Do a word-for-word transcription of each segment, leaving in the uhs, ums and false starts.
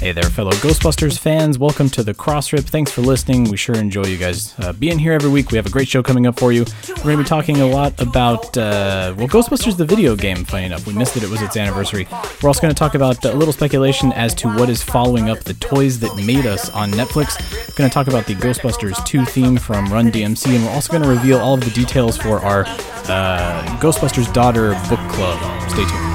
Hey there, fellow Ghostbusters fans. Welcome to the CrossRip. Thanks for listening. We sure enjoy you guys uh, being here every week. We have a great show coming up for you. We're going to be talking a lot about, uh, well, Ghostbusters the video game, funny enough. We missed it. It was its anniversary. We're also going to talk about a little speculation as to what is following up the Toys That Made Us on Netflix. We're going to talk about the Ghostbusters two theme from Run D M C, and we're also going to reveal all of the details for our uh, Ghostbusters Daughter book club. Stay tuned.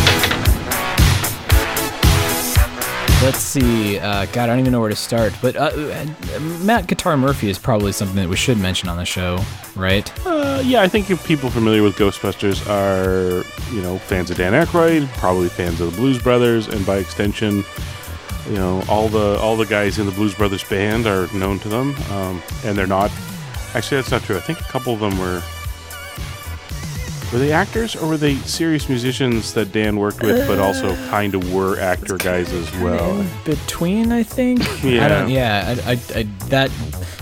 Let's see. Uh, God, I don't even know where to start. But uh, Matt Guitar Murphy is probably something that we should mention on the show, right? Uh, yeah, I think if people familiar with Ghostbusters are, you know, fans of Dan Aykroyd, probably fans of the Blues Brothers, and by extension, you know, all the all the guys in the Blues Brothers band are known to them, um, and they're not. Actually, that's not true. I think a couple of them were. Were they actors, or were they serious musicians that Dan worked with, but also kind of were actor guys as well? In between, I think. Yeah. I don't, yeah. I, I, I, that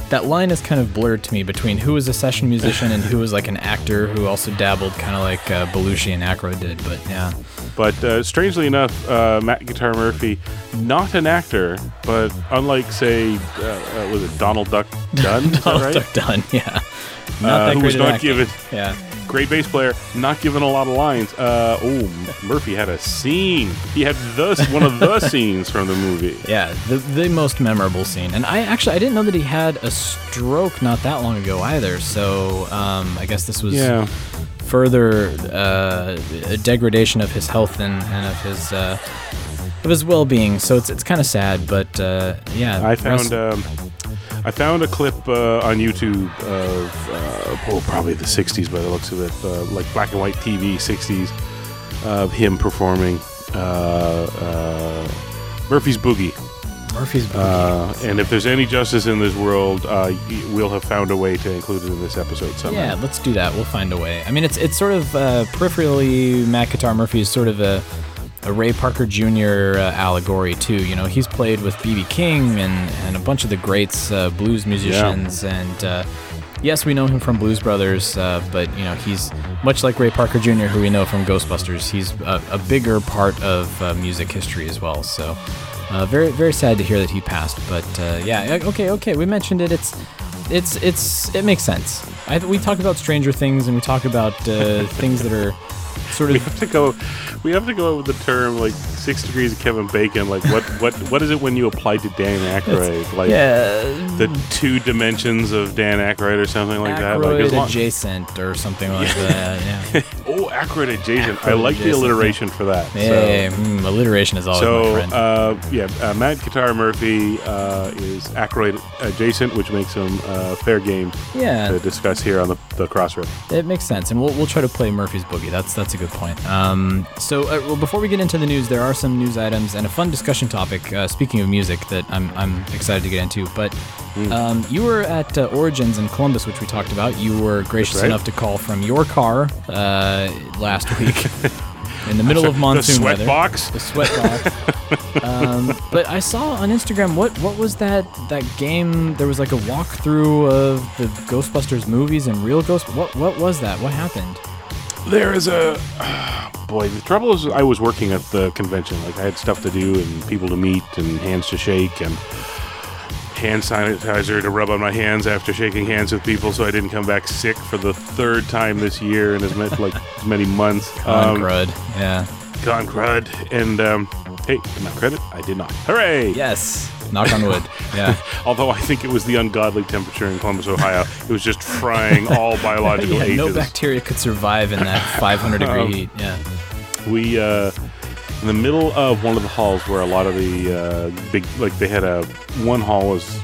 that line is kind of blurred to me between who was a session musician and who was like an actor who also dabbled, kind of like uh, Belushi and Aykroyd did. But yeah. But uh, strangely enough, uh, Matt Guitar Murphy, not an actor, but unlike say, uh, uh, was it Donald Duck Dunn? Donald right? Duck Dunn. Yeah. Not uh, that who was not given. Yeah. Great bass player, not given a lot of lines. Uh, oh, Murphy had a scene. He had the, one of the scenes from the movie. Yeah, the, the most memorable scene. And I actually, I didn't know that he had a stroke not that long ago either. So um, I guess this was yeah. further uh, a degradation of his health and, and of his uh, of his well-being. So it's it's kind of sad, but uh, yeah. I found. Um, I found a clip uh, on YouTube of uh, oh, probably the sixties by the looks of it, uh, like black and white T V sixties, of him performing uh, uh, Murphy's Boogie. Murphy's Boogie. Uh, and if there's any justice in this world, uh, we'll have found a way to include it in this episode somehow. Yeah, let's do that. We'll find a way. I mean, it's it's sort of uh, peripherally Matt Guitar Murphy is sort of a. a Ray Parker Junior uh, allegory too. You know, he's played with B B King and, and a bunch of the greats, uh, blues musicians, yeah. and uh, yes, we know him from Blues Brothers, uh, but you know, he's much like Ray Parker Junior, who we know from Ghostbusters. He's a, a bigger part of uh, music history as well. So, uh, very very sad to hear that he passed. But uh, yeah, okay, okay, we mentioned it. It's it's it's it makes sense. I, we talk about Stranger Things and we talk about uh, things that are. Sort of we have to go we have to go with the term like six degrees of Kevin Bacon, like what what what is it when you apply to Dan Aykroyd, like yeah. the two dimensions of Dan Aykroyd or something like Aykroyd that, like as long- adjacent or something like yeah. that yeah. oh Aykroyd adjacent Aykroyd I like adjacent. The alliteration for that yeah, so. yeah, yeah. Mm, alliteration is always so, my friend uh, yeah uh, Matt Guitar Murphy uh, is Aykroyd adjacent, which makes him uh, fair game yeah. to discuss here on the, the CrossRip. It makes sense, and we'll we'll try to play Murphy's Boogie. That's that's a good point. Um, so, uh, well, before we get into the news, there are some news items and a fun discussion topic. Uh, speaking of music, that I'm I'm excited to get into. But um, you were at uh, Origins in Columbus, which we talked about. You were gracious right. enough to call from your car uh, last week in the middle of monsoon weather. The sweat weather, box. The sweat box. um, but I saw on Instagram what what was that that game? There was like a walkthrough of the Ghostbusters movies and real Ghost. What what was that? What happened? There is a oh boy. The trouble is, I was working at the convention. Like I had stuff to do and people to meet and hands to shake and hand sanitizer to rub on my hands after shaking hands with people, so I didn't come back sick for the third time this year in as many like as many months. Con um, crud, yeah. Con crud, and um, hey, to my credit, I did not. Hooray! Yes. Knock on wood. Yeah. Although I think it was the ungodly temperature in Columbus, Ohio. It was just frying all biological yeah, ages. No bacteria could survive in that five hundred degree um, heat. Yeah. We uh, in the middle of one of the halls where a lot of the uh, big, like they had a one hall was.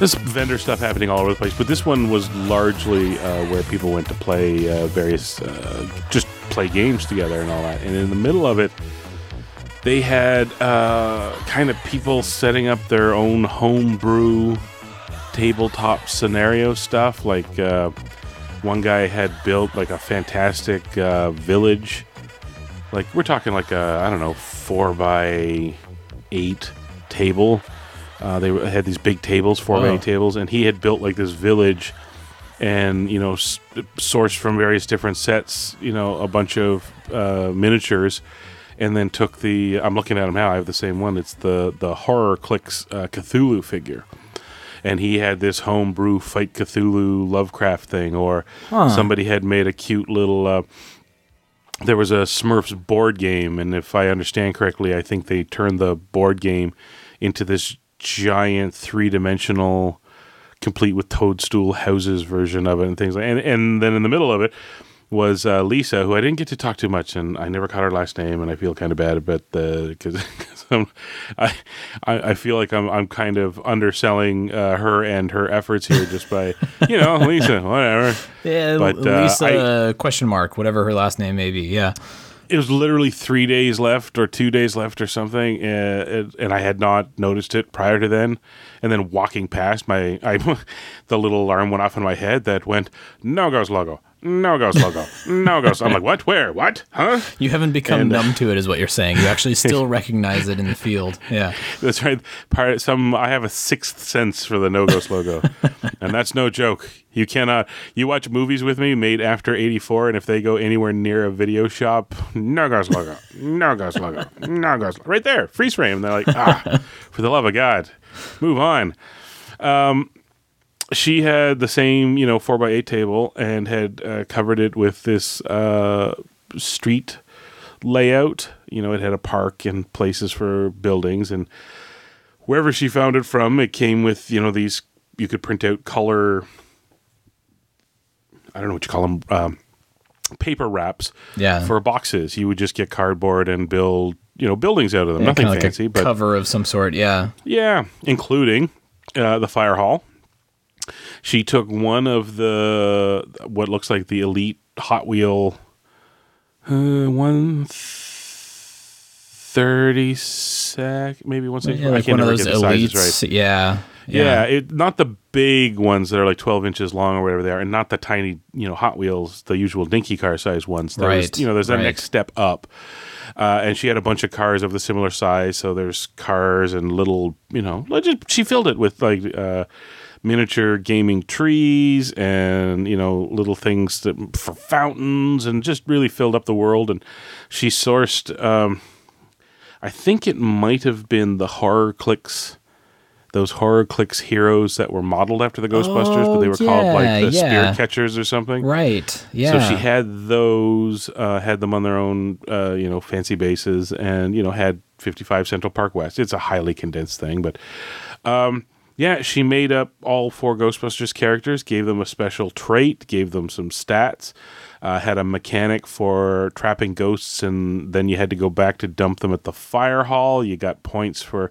This vendor stuff happening all over the place, but this one was largely uh, where people went to play uh, various, uh, just play games together and all that. And in the middle of it, they had uh, kind of people setting up their own homebrew tabletop scenario stuff. Like uh, one guy had built like a fantastic uh, village. Like we're talking like a, I don't know, four by eight table. Uh, they had these big tables, four by eight tables, and he had built like this village, and you know, s- sourced from various different sets, you know, a bunch of uh, miniatures, and then took the. I'm looking at him now. I have the same one. It's the the horror clicks uh, Cthulhu figure, and he had this homebrew fight Cthulhu Lovecraft thing, or huh. somebody had made a cute little. Uh, there was a Smurfs board game, and if I understand correctly, I think they turned the board game into this. Giant three-dimensional, complete with toadstool houses version of it and things like. And and then in the middle of it was uh, Lisa, who I didn't get to talk to much, and I never caught her last name, and I feel kind of bad about the because I I feel like I'm I'm kind of underselling uh, her and her efforts here just by you know Lisa whatever yeah but, Lisa uh, I, question mark whatever her last name may be yeah. It was literally three days left or two days left or something, uh, and I had not noticed it prior to then. And then walking past, my I, the little alarm went off in my head that went, no ghost logo, no ghost logo, no ghost. I'm like, what? Where? What? Huh? You haven't become and, numb to it is what you're saying. You actually still recognize it in the field. Yeah. That's right. Part, some, I have a sixth sense for the no ghost logo, and that's no joke. You cannot. You watch movies with me made after eighty-four, and if they go anywhere near a video shop, no ghost logo, no ghost logo, no ghost logo. Right there, freeze frame. And they're like, ah, for the love of God, move on. Um, she had the same, you know, four by eight table and had uh, covered it with this uh, street layout. You know, it had a park and places for buildings, and wherever she found it from, it came with, you know, these. You could print out color. I don't know what you call them, um, paper wraps yeah. for boxes. You would just get cardboard and build, you know, buildings out of them. Yeah, nothing kind of fancy, like a but cover of some sort. Yeah, yeah, including uh, the fire hall. She took one of the what looks like the elite Hot Wheel uh, one thirty sec, maybe one sec. Yeah, like I can't one of those get the elites. Sizes right. Yeah. Yeah, yeah it, not the big ones that are like twelve inches long or whatever they are, and not the tiny, you know, Hot Wheels, the usual dinky car size ones. There right. Was, you know, there's that right. next step up. Uh, and she had a bunch of cars of the similar size, so there's cars and little, you know, just, she filled it with like uh, miniature gaming trees and, you know, little things that, for fountains, and just really filled up the world. And she sourced, um, I think it might have been the Horror Clicks. Those Horror Clicks heroes that were modeled after the Ghostbusters, oh, but they were yeah, called like the yeah. Spirit Catchers or something. Right, yeah. So she had those, uh, had them on their own, uh, you know, fancy bases, and, you know, had fifty-five Central Park West. It's a highly condensed thing, but um, yeah, she made up all four Ghostbusters characters, gave them a special trait, gave them some stats, uh, had a mechanic for trapping ghosts, and then you had to go back to dump them at the fire hall. You got points for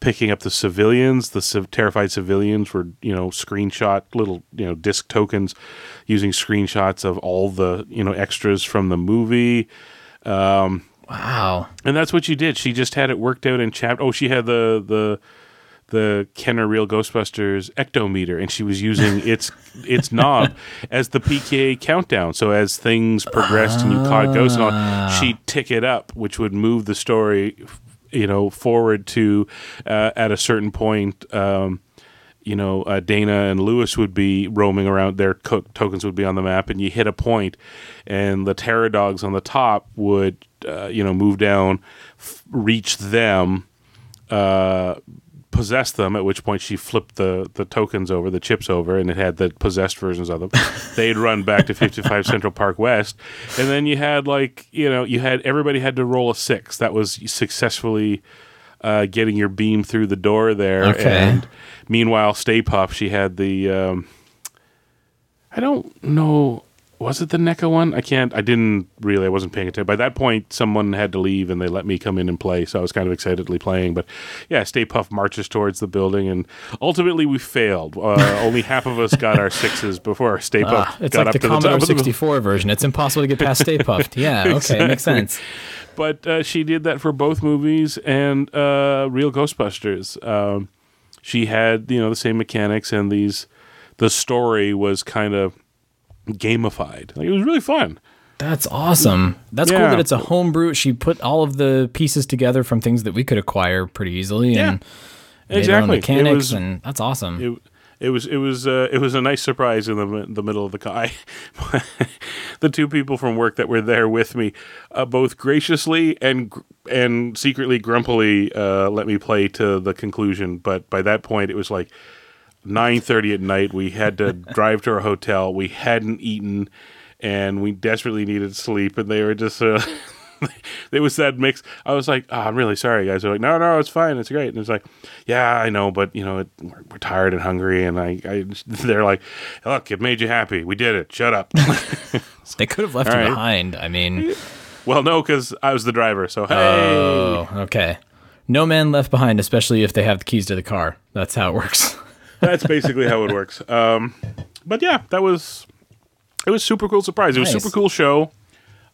picking up the civilians. The civ- terrified civilians were, you know, screenshot little, you know, disc tokens using screenshots of all the, you know, extras from the movie. Um, wow. And that's what she did. She just had it worked out in chapter. Oh, she had the, the, the Kenner Real Ghostbusters ectometer, and she was using its its knob as the P K A countdown. So as things progressed and you caught ghosts and all, she'd tick it up, which would move the story you know, forward to, uh, at a certain point, um, you know, uh, Dana and Lewis would be roaming around, their co- tokens would be on the map, and you hit a point, and the terror dogs on the top would, uh, you know, move down, f- reach them, uh, possess them, at which point she flipped the, the tokens over, the chips over, and it had the possessed versions of them. They'd run back to fifty-five Central Park West, and then you had like, you know, you had, everybody had to roll a six. That was successfully uh, getting your beam through the door there. Okay. And meanwhile, Stay Puft, she had the, um, I don't know, was it the N E C A one? I can't, I didn't really, I wasn't paying attention. By that point, someone had to leave and they let me come in and play, so I was kind of excitedly playing. But yeah, Stay Puft marches towards the building, and ultimately we failed. Uh, only half of us got our sixes before our Stay Puft ah, got like up the to Commodore the top of the sixty-four version. It's impossible to get past Stay Puft. Yeah, okay, exactly. Makes sense. But uh, she did that for both movies and uh, Real Ghostbusters. Um, she had, you know, the same mechanics, and these, the story was kind of gamified. Like, it was really fun. That's awesome. That's yeah. cool that it's a homebrew. She put all of the pieces together from things that we could acquire pretty easily. And yeah, exactly. Mechanics was, and that's awesome. It, It was it was uh, it was a nice surprise in the the middle of the car. I, the two people from work that were there with me, uh, both graciously and and secretly grumpily, uh, let me play to the conclusion. But by that point, it was like nine thirty at night. We had to drive to our hotel. We hadn't eaten, and we desperately needed sleep. And they were just. Uh, It was that mix. I was like, oh, I'm really sorry, guys. They're like, no, no, it's fine. It's great. And it's like, yeah, I know, but, you know, it, we're, we're tired and hungry. And I, I, they're like, look, it made you happy. We did it. Shut up. They could have left you right. behind. I mean. Well, no, because I was the driver. So, hey. Oh, okay. No man left behind, especially if they have the keys to the car. That's how it works. That's basically how it works. Um, but, yeah, that was, it was super cool surprise. It was nice. Super cool show.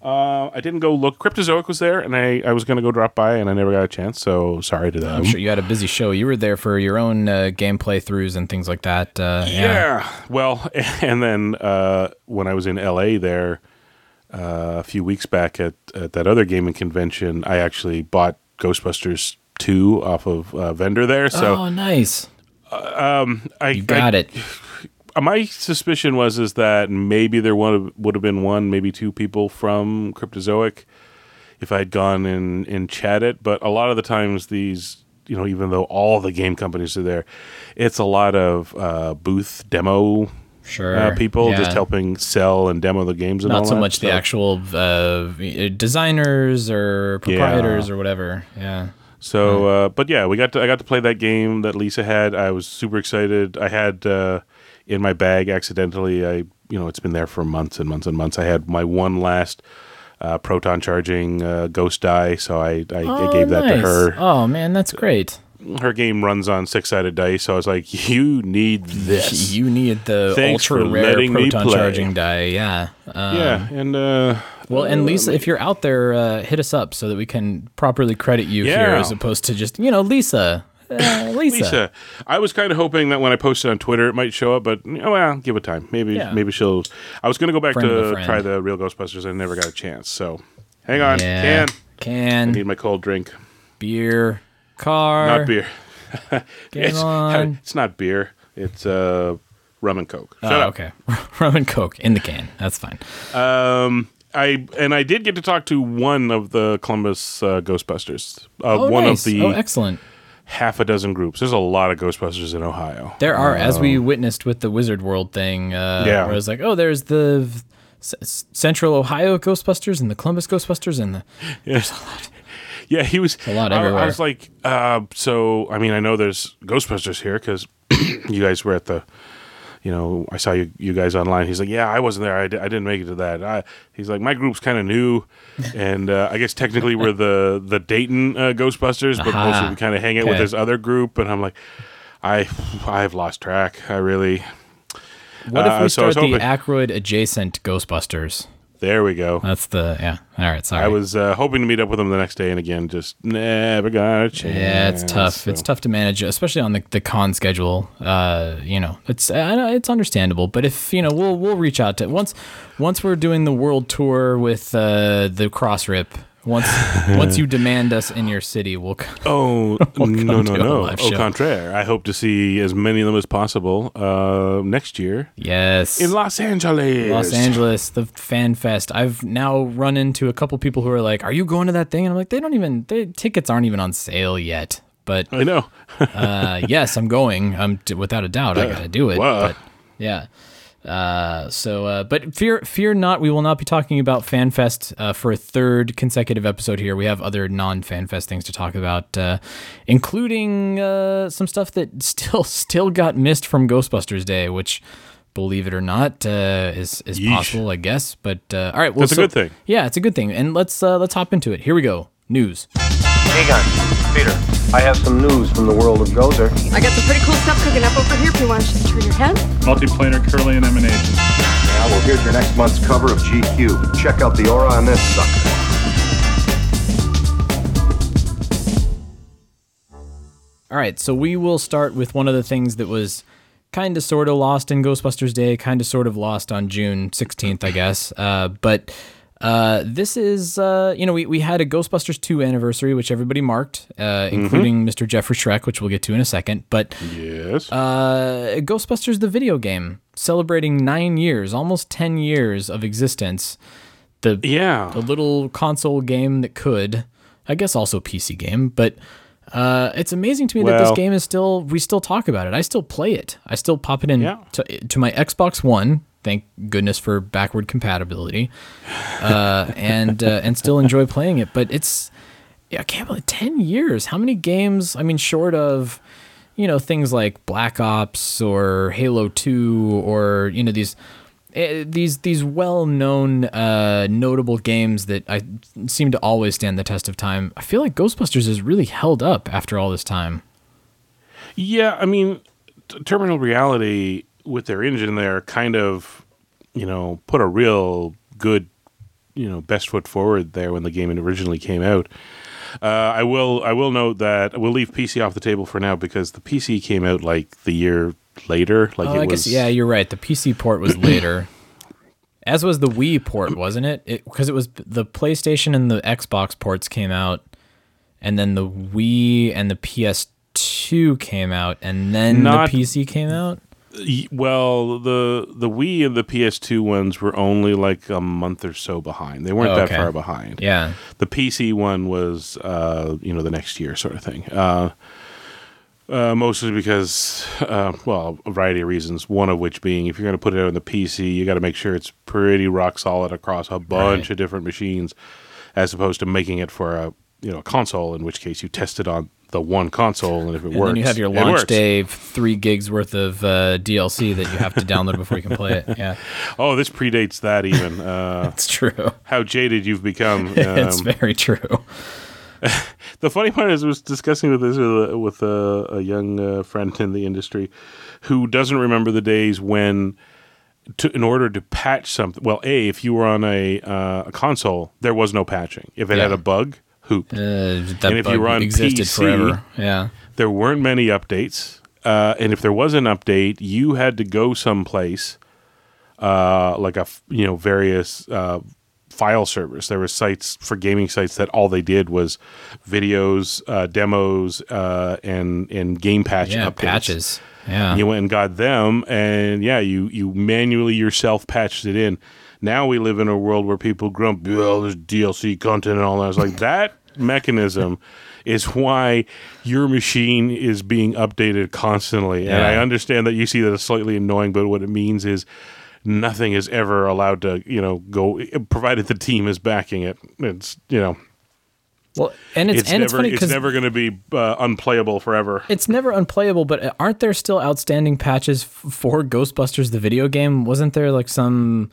Uh, I didn't go look. Cryptozoic was there, and I, I was going to go drop by, and I never got a chance, so sorry to them. I'm sure you had a busy show. You were there for your own uh, game playthroughs and things like that. Uh, yeah. yeah. Well, and then uh, when I was in L A there uh, a few weeks back at, at that other gaming convention, I actually bought Ghostbusters two off of a vendor there. So, oh, nice. Uh, um, I, you got I, it. My suspicion was is that maybe there would have been one, maybe two people from Cryptozoic if I had gone and, and chatted. But a lot of the times these, you know, even though all the game companies are there, it's a lot of uh, booth demo sure. uh, people yeah. just helping sell and demo the games and Not all so that. Not so much the actual uh, designers or proprietors yeah. or whatever. Yeah. So, mm. uh, but yeah, we got to, I got to play that game that Lisa had. I was super excited. I had... Uh, in my bag accidentally, I you know, it's been there for months and months and months. I had my one last uh, Proton Charging uh, ghost die, so I, I, oh, I gave nice. that to her. Oh, man, that's great. Her game runs on six-sided dice, so I was like, you need this. You need the Thanks ultra-rare Proton Charging die, yeah. Um, yeah, and... Uh, well, and Lisa, if you're out there, uh, hit us up so that we can properly credit you yeah. here as opposed to just, you know, Lisa... Uh, Lisa. Lisa, I was kind of hoping that when I posted on Twitter it might show up, but oh well, give it time. Maybe, yeah. maybe she'll. I was going to go back friend to try the Real Ghostbusters, and I never got a chance. So, hang on, yeah. can can I need my cold drink? Beer, car, not beer. it's, on. it's not beer. It's uh, rum and coke. Shut oh, up. Okay, rum and coke in the can. That's fine. Um. I and I did get to talk to one of the Columbus uh, Ghostbusters. Uh, oh, one nice. of the. Oh, excellent. Half a dozen groups. There's a lot of Ghostbusters in Ohio. There are, um, as we witnessed with the Wizard World thing. Uh, yeah. Where I was like, oh, there's the S- Central Ohio Ghostbusters and the Columbus Ghostbusters and the... Yeah. There's a lot. Yeah, he was... There's a lot everywhere. I, I was like, uh, so, I mean, I know there's Ghostbusters here because you guys were at the... You know, I saw you, you guys online. He's like, yeah, I wasn't there. I, d- I didn't make it to that. I, he's like, my group's kind of new. And uh, I guess technically we're the, the Dayton uh, Ghostbusters, but Aha. mostly we kind of hang out okay. with this other group. And I'm like, I, I've lost track. I really. What uh, if we so start the Aykroyd adjacent Ghostbusters? There we go. That's the, yeah. All right, sorry. I was uh, hoping to meet up with him the next day. And again, just never got a chance. Yeah, it's tough. So. It's tough to manage, especially on the, the con schedule. Uh, you know, it's uh, it's understandable. But if, you know, we'll we'll reach out to once once we're doing the world tour with uh, the CrossRip. Once once you demand us in your city, we'll come. Oh, we'll come no, no, no. Au contraire. I hope to see as many of them as possible uh, next year. Yes. In Los Angeles. Los Angeles, the Fan Fest. I've now run into a couple people who are like, are you going to that thing? And I'm like, they don't even, the tickets aren't even on sale yet. But I know. uh, yes, I'm going. I'm t- without a doubt. Uh, I got to do it. Wow. But, yeah. Uh, so, uh, but fear, fear not, we will not be talking about FanFest, uh, for a third consecutive episode here. We have other non-FanFest things to talk about, uh, including, uh, some stuff that still, still got missed from Ghostbusters Day, which, believe it or not, uh, is, is Yeesh. possible, I guess. But, uh, all right. Well, that's so, a good thing. Yeah, it's a good thing. And let's, uh, let's hop into it. Here we go. News. Hey guys, Peter, I have some news from the world of Gozer. I got some pretty cool stuff cooking up over here if you want to turn your head. Multiplanar curling and emanation. Yeah, well, here's your next month's cover of G Q. Check out the aura on this sucker. All right, so we will start with one of the things that was kind of sort of lost in Ghostbusters Day, kind of sort of lost on June sixteenth, I guess, uh, but... Uh, this is, uh, you know, we, we had a Ghostbusters two anniversary, which everybody marked, uh, including mm-hmm. Mister Jeffrey Shrek, which we'll get to in a second. But yes, uh, Ghostbusters the video game, celebrating nine years, almost ten years of existence. The yeah, the little console game that could, I guess, also P C game. But uh, it's amazing to me well, that this game is still we still talk about it. I still play it. I still pop it in yeah. to, to my Xbox One. Thank goodness for backward compatibility, uh, and uh, and still enjoy playing it. But it's, I can't believe ten years. How many games? I mean, short of, you know, things like Black Ops or Halo two or you know these these these well known uh, notable games that I seem to always stand the test of time. I feel like Ghostbusters has really held up after all this time. Yeah, I mean, t- Terminal Reality, with their engine there, kind of, you know, put a real good, you know, best foot forward there when the game originally came out. Uh, I will I will note that we'll leave P C off the table for now because the P C came out like the year later. Like oh, it I was, guess, yeah, you're right. The P C port was later, as was the Wii port, wasn't it? Because it, it was the PlayStation and the Xbox ports came out, and then the Wii and the P S two came out, and then Not, the P C came out. Well, the the Wii and the P S two ones were only like a month or so behind. They weren't oh, okay. that far behind. Yeah, the P C one was, uh, you know, the next year sort of thing. Uh, uh, mostly because, uh, well, a variety of reasons. One of which being, if you're going to put it out on the P C, you got to make sure it's pretty rock solid across a bunch right. of different machines, as opposed to making it for a you know a console. In which case, you test it on the one console, and if it and works, then you have your launch day three gigs worth of uh, D L C that you have to download before you can play it. Yeah. Oh, this predates that even. Uh, it's true. How jaded you've become. Um, it's very true. The funny part is, I was discussing with this with, uh, with uh, a young uh, friend in the industry who doesn't remember the days when, to, in order to patch something, well, a if you were on a, uh, a console, there was no patching. If it yeah. had a bug. Hoop. Uh, that and if you were on P C, forever. Yeah. There weren't many updates. Uh, and if there was an update, you had to go someplace, uh, like a you know various uh, file servers. There were sites for gaming sites that all they did was videos, uh, demos, uh, and and game patch yeah, updates. Patches. Yeah. You went and got them, and yeah, you you manually yourself patched it in. Now we live in a world where people grump, well, there's D L C content and all that. It's like that mechanism is why your machine is being updated constantly. Yeah. And I understand that you see that as slightly annoying, but what it means is nothing is ever allowed to, you know, go, provided the team is backing it. It's, you know. Well, and it's, it's and never, it's, it's never going to be uh, unplayable forever. It's never unplayable, but aren't there still outstanding patches for Ghostbusters the video game? Wasn't there like some...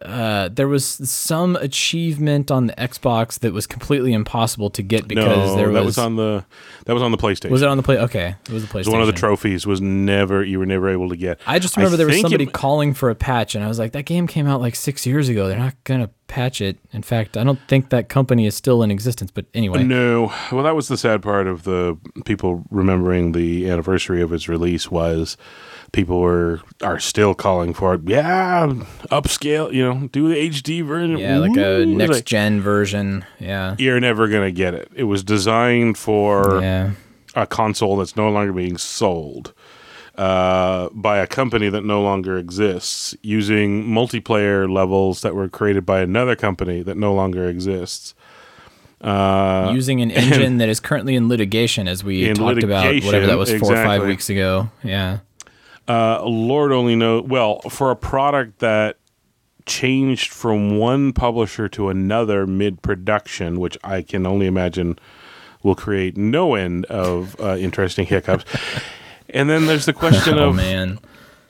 Uh, there was some achievement on the Xbox that was completely impossible to get because no, there was, that was on the that was on the PlayStation. Was it on the play? Okay, it was the PlayStation. It was one of the trophies was never you were never able to get. I just remember I there was somebody it, calling for a patch, and I was like, that game came out like six years ago. They're not gonna patch it. In fact, I don't think that company is still in existence. But anyway, no. Well, that was the sad part of the people remembering the anniversary of its release was. People were are still calling for it. Yeah, upscale, you know, do the H D version. Yeah, like a next-gen like, version. Yeah. You're never going to get it. It was designed for yeah. a console that's no longer being sold uh, by a company that no longer exists, using multiplayer levels that were created by another company that no longer exists. Uh, using an engine and, that is currently in litigation, as we talked about, whatever that was, four exactly. or five weeks ago. Yeah. Uh, Lord only knows. Well, for a product that changed from one publisher to another mid-production, which I can only imagine will create no end of uh, interesting hiccups. And then there's the question oh, of, man.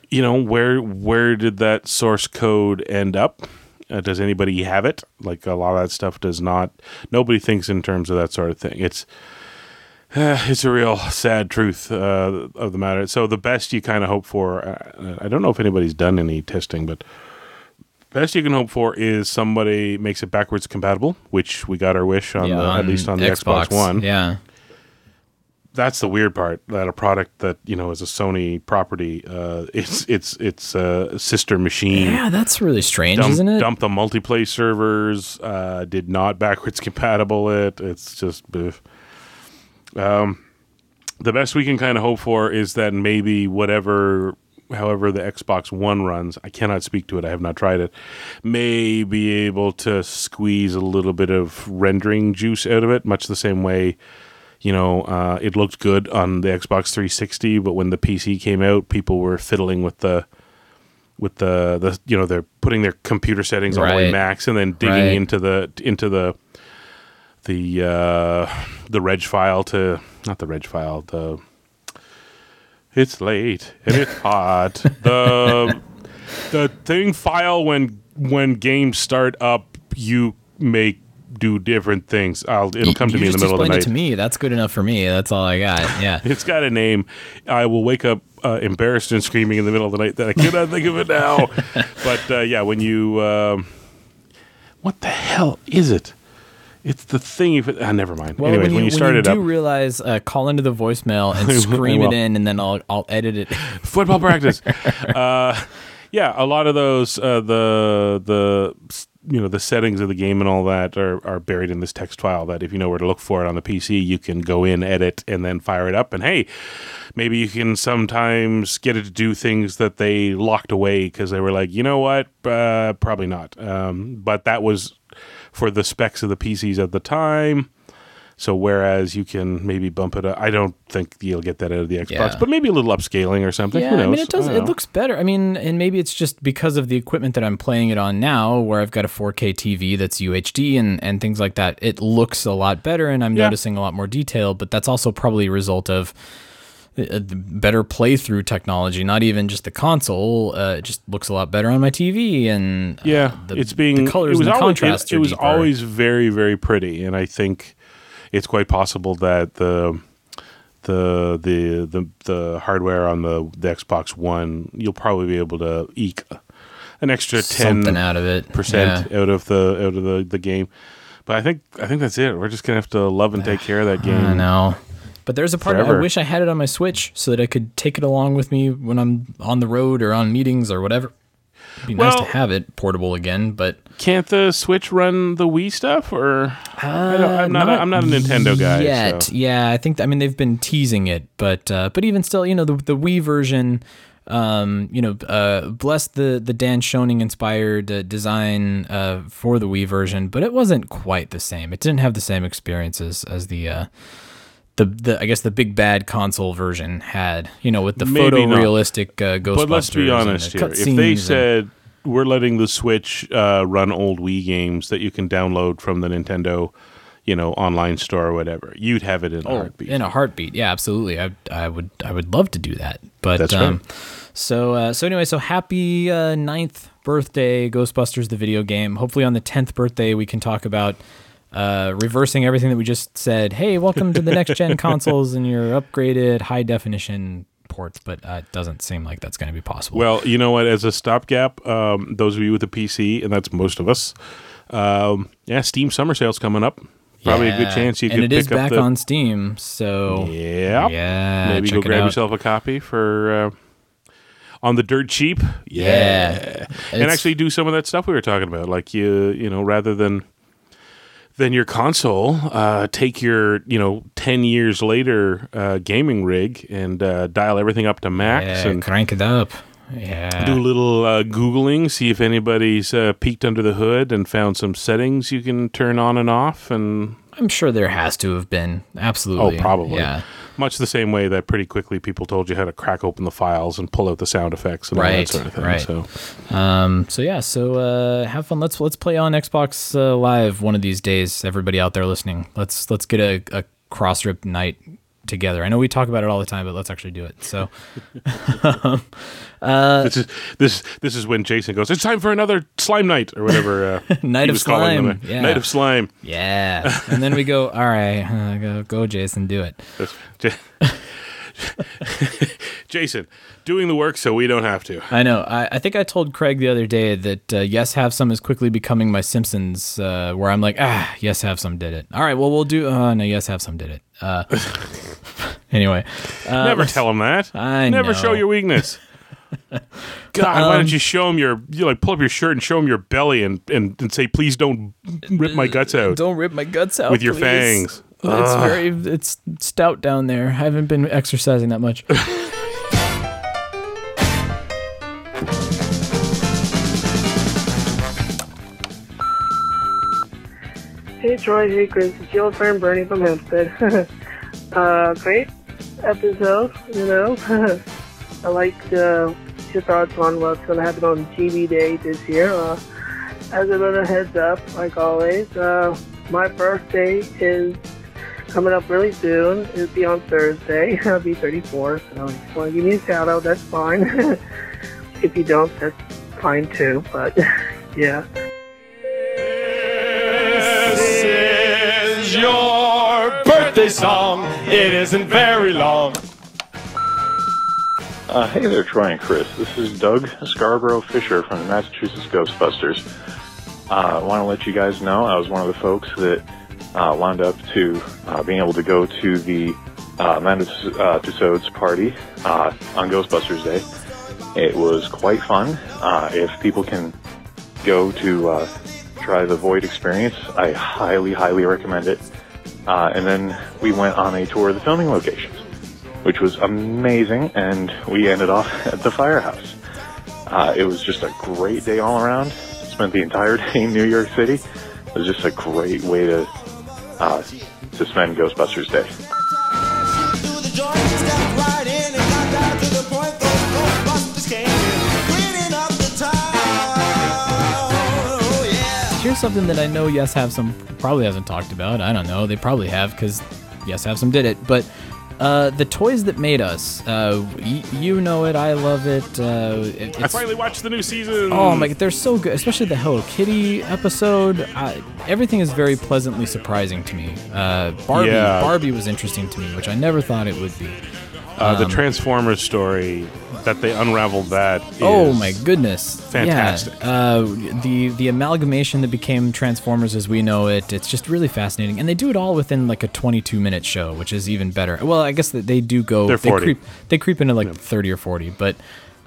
you know, where where did that source code end up? Uh, does anybody have it? Like, a lot of that stuff does not. Nobody thinks in terms of that sort of thing. It's uh, it's a real sad truth uh, of the matter. So the best you kind of hope for, uh, I don't know if anybody's done any testing, but best you can hope for is somebody makes it backwards compatible, which we got our wish on, yeah, the, on at least on the Xbox. Xbox One. Yeah. That's the weird part, that a product that, you know, is a Sony property, uh, it's it's it's a sister machine. Yeah, that's really strange, dump, isn't it? Dumped the multiplayer servers, uh, did not backwards compatible it. It's just, um, the best we can kind of hope for is that maybe whatever, however the Xbox One runs, I cannot speak to it, I have not tried it, may be able to squeeze a little bit of rendering juice out of it, much the same way. You know, uh, it looked good on the Xbox three sixty, but when the P C came out, people were fiddling with the, with the, the you know, they're putting their computer settings right. on the max and then digging right. into the into the the uh, the reg file to not the reg file the it's late and it's hot the the thing file when when games start up you make. do different things. I'll, it'll come you to me in the middle of the night. Explain it to me. That's good enough for me. That's all I got. Yeah. It's got a name. I will wake up uh, embarrassed and screaming in the middle of the night that I cannot think of it now. But uh, yeah, when you, um, what the hell is it? It's the thing. You, ah, never mind. Well, Anyways, when you, when you start when you it do up, realize uh, call into the voicemail and scream well, it in, and then I'll I'll edit it. Football practice. uh, yeah, a lot of those uh, the the. you know, the settings of the game and all that are, are buried in this text file that if you know where to look for it on the P C, you can go in, edit, and then fire it up. And hey, maybe you can sometimes get it to do things that they locked away because they were like, you know what, uh, probably not. Um, but that was for the specs of the P Cs at the time. So whereas you can maybe bump it up, I don't think you'll get that out of the Xbox, yeah. but maybe a little upscaling or something. Yeah, Who knows? I mean, it does. It looks better. I mean, and maybe it's just because of the equipment that I'm playing it on now, where I've got a four K T V that's U H D and, and things like that. It looks a lot better, and I'm yeah. noticing a lot more detail. But that's also probably a result of a better playthrough technology. Not even just the console; uh, it just looks a lot better on my T V. And yeah, uh, the, it's being the colors. It was, and the always, contrast it, it was deeper. always very, very pretty, and I think. It's quite possible that the the the the, the hardware on the, the Xbox One, you'll probably be able to eke an extra ten something out of it percent yeah. out of the out of the, the game. But I think I think that's it. We're just gonna have to love and take care of that game. I know. But there's a part of it, I wish I had it on my Switch so that I could take it along with me when I'm on the road or on meetings or whatever. It'd be well, nice to have it portable again, but can't the Switch run the Wii stuff? Or uh, I don't, I'm not, not a, I'm not a Nintendo guy yet. So. Yeah, I think I mean they've been teasing it, but uh, but even still, you know, the the Wii version, um, you know, uh, bless the the Dan Schoening inspired uh, design uh, for the Wii version, but it wasn't quite the same. It didn't have the same experiences as the. Uh, The, the I guess the big bad console version had, you know, with the photorealistic uh, Ghostbusters. But let's be honest here. If they said, we're letting the Switch uh, run old Wii games that you can download from the Nintendo, you know, online store or whatever, you'd have it in oh, a heartbeat. In a heartbeat. Yeah, absolutely. I I would I would love to do that. But That's um, right. So, uh, so anyway, so happy uh, ninth birthday, Ghostbusters the video game. Hopefully on the tenth birthday we can talk about Uh, reversing everything that we just said. Hey, welcome to the next-gen consoles and your upgraded high-definition ports, but uh, it doesn't seem like that's going to be possible. Well, you know what? As a stopgap, um, those of you with a P C, and that's most of us, um, yeah, Steam summer sale's coming up. Probably yeah. a good chance you and could pick up the... And it is back on Steam, so... Yeah. yeah Maybe go grab out. yourself a copy for... Uh... On the dirt cheap. Yeah. yeah. And actually do some of that stuff we were talking about. Like, you, you know, rather than... Then your console, uh, take your, you know, ten years later uh, gaming rig and uh, dial everything up to max. Yeah, and crank it up. Yeah. Do a little uh, Googling, see if anybody's uh, peeked under the hood and found some settings you can turn on and off. And I'm sure there has to have been. Absolutely. Oh, probably. Yeah. Much the same way that pretty quickly people told you how to crack open the files and pull out the sound effects and right, all that sort of thing. Right. So, um, so yeah. So uh, have fun. Let's let's play on Xbox uh, Live one of these days. Everybody out there listening, let's let's get a, a CrossRip night together. I know we talk about it all the time, but let's actually do it. So um, uh, this is this this is when Jason goes, "It's time for another slime night," or whatever. Uh, night of slime. Yeah. Night of slime. Yeah. And then we go, "All right, uh, go, go, Jason, do it." Jason, doing the work so we don't have to. I know. I, I think I told Craig the other day that uh, Yes Have Some is quickly becoming my Simpsons, uh, where I'm like, ah, Yes Have Some did it. All right, well, we'll do, oh, uh, no, Yes Have Some did it. Uh, anyway. Uh, Never tell him that. I Never know. Show your weakness. God, um, why don't you show him your, you know, like pull up your shirt and show him your belly and, and, and say, please don't rip my guts out. Don't rip my guts out, With please. your fangs. It's uh. very, it's stout down there. I haven't been exercising that much. Hey, Troy, hey, Chris. It's your old friend Bernie from Hempstead. uh, great episode, you know. I liked uh, your thoughts on what's going to happen on T V Day this year. Uh, as another heads up, like always, uh, my birthday is coming up really soon. It'll be on Thursday. I'll be thirty-four, so if you want to give me a shout out, that's fine. If you don't, that's fine too, but yeah. This is your birthday song. It isn't very long. Uh, hey there, Troy and Chris. This is Doug Scarborough Fisher from the Massachusetts Ghostbusters. Uh, I want to let you guys know I was one of the folks that Uh, wound up to uh, being able to go to the uh, Amanda uh, Tussauds party uh, on Ghostbusters Day. It was quite fun. Uh, if people can go to uh, try the Void experience, I highly, highly recommend it. Uh, and then we went on a tour of the filming locations, which was amazing, and we ended off at the firehouse. Uh, it was just a great day all around. Spent the entire day in New York City. It was just a great way to Uh, to spend Ghostbusters Day. Here's something that I know Yes Have Some probably hasn't talked about. I don't know. They probably have because Yes Have Some did it. But uh, the Toys That Made Us, uh, y- you know it. I love it. Uh, it I finally watched the new season. Oh my God, they're so good, especially the Hello Kitty episode. I, Everything is very pleasantly surprising to me. Uh, Barbie, yeah. Barbie was interesting to me, which I never thought it would be. Uh, um, the Transformers story that they unraveled that. Is oh my goodness! Fantastic. Yeah. Uh, the the amalgamation that became Transformers as we know it. It's just really fascinating, and they do it all within like a twenty-two minute show, which is even better. Well, I guess that they do go. They're forty. They creep, they creep into like yeah. thirty or forty, but.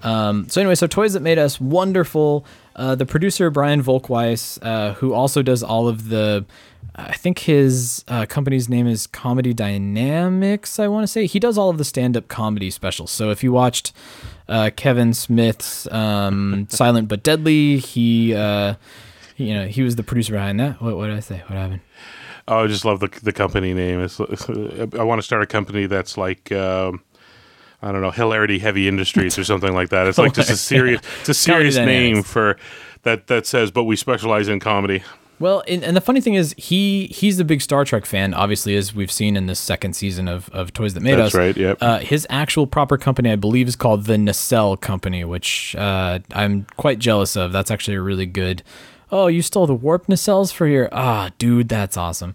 Um, so anyway, so Toys That Made Us, wonderful. Uh, the producer, Brian Volkweis, uh, who also does all of the, I think his uh, company's name is Comedy Dynamics, I want to say. He does all of the stand-up comedy specials. So if you watched uh, Kevin Smith's um, Silent But Deadly, he, uh, you know, he was the producer behind that. What, what did I say? What happened? Oh, I just love the the company name. It's, I want to start a company that's like... Um I don't know, Hilarity Heavy Industries or something like that. It's like just a serious, yeah. it's a serious name for that that says, but we specialize in comedy. Well, and, and the funny thing is, he he's the big Star Trek fan, obviously, as we've seen in this second season of, of Toys That Made That's Us. That's right, yep. Uh, his actual proper company, I believe, is called the Nacelle Company, which uh, I'm quite jealous of. That's actually a really good, oh, you stole the warp nacelles for your, ah, dude, that's awesome.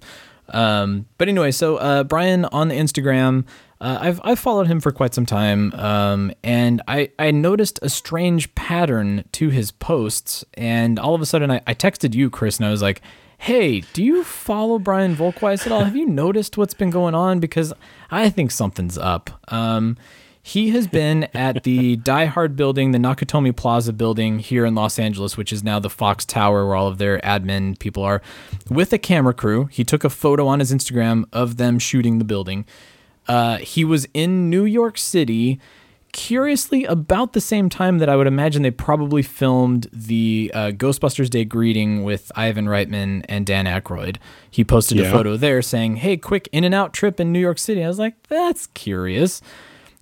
Um, but anyway, so uh, Brian on the Instagram, Uh, I've I've followed him for quite some time, um, and I, I noticed a strange pattern to his posts, and all of a sudden I, I texted you, Chris, and I was like, hey, do you follow Brian Volkweis at all? Have you noticed what's been going on? Because I think something's up. Um, he has been at the Die Hard building, the Nakatomi Plaza building here in Los Angeles, which is now the Fox Tower where all of their admin people are, with a camera crew. He took a photo on his Instagram of them shooting the building. Uh, he was in New York City, curiously about the same time that I would imagine they probably filmed the uh, Ghostbusters Day greeting with Ivan Reitman and Dan Aykroyd. He posted yeah. a photo there saying, hey, quick in and out trip in New York City. I was like, that's curious.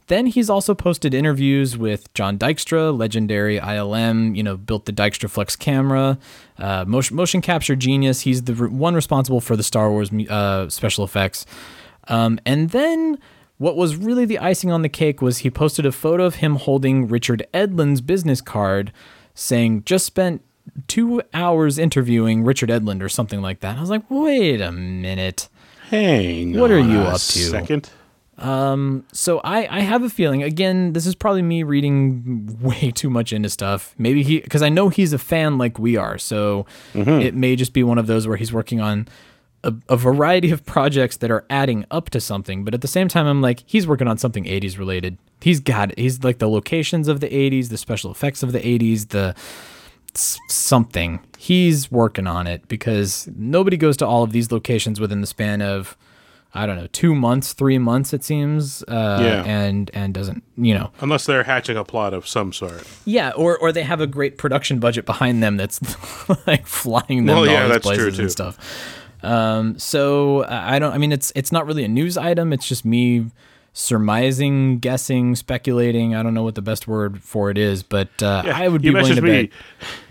Then he's also posted interviews with John Dykstra, legendary I L M, you know, built the Dykstra Flex camera, uh, motion, motion capture genius. He's the one responsible for the Star Wars uh, special effects. Um, and then what was really the icing on the cake was he posted a photo of him holding Richard Edlund's business card saying, just spent two hours interviewing Richard Edlund or something like that. And I was like, wait a minute. Hang on. What are you up to? Second. Um, so I, I have a feeling, again, this is probably me reading way too much into stuff. Maybe he, because I know he's a fan like we are. So mm-hmm. it may just be one of those where he's working on A, a variety of projects that are adding up to something, but at the same time, I'm like, he's working on something eighties related. He's got it. He's like the locations of the eighties, the special effects of the eighties, the something. He's working on it because nobody goes to all of these locations within the span of, I don't know, two months, three months, it seems, uh, yeah. and and doesn't, you know. Unless they're hatching a plot of some sort. Yeah, or or they have a great production budget behind them that's like flying them well, to yeah, all these that's places true, too. And stuff. Um, so I don't, I mean, it's, it's not really a news item. It's just me surmising, guessing, speculating. I don't know what the best word for it is, but, uh, yeah, I would be willing to bet.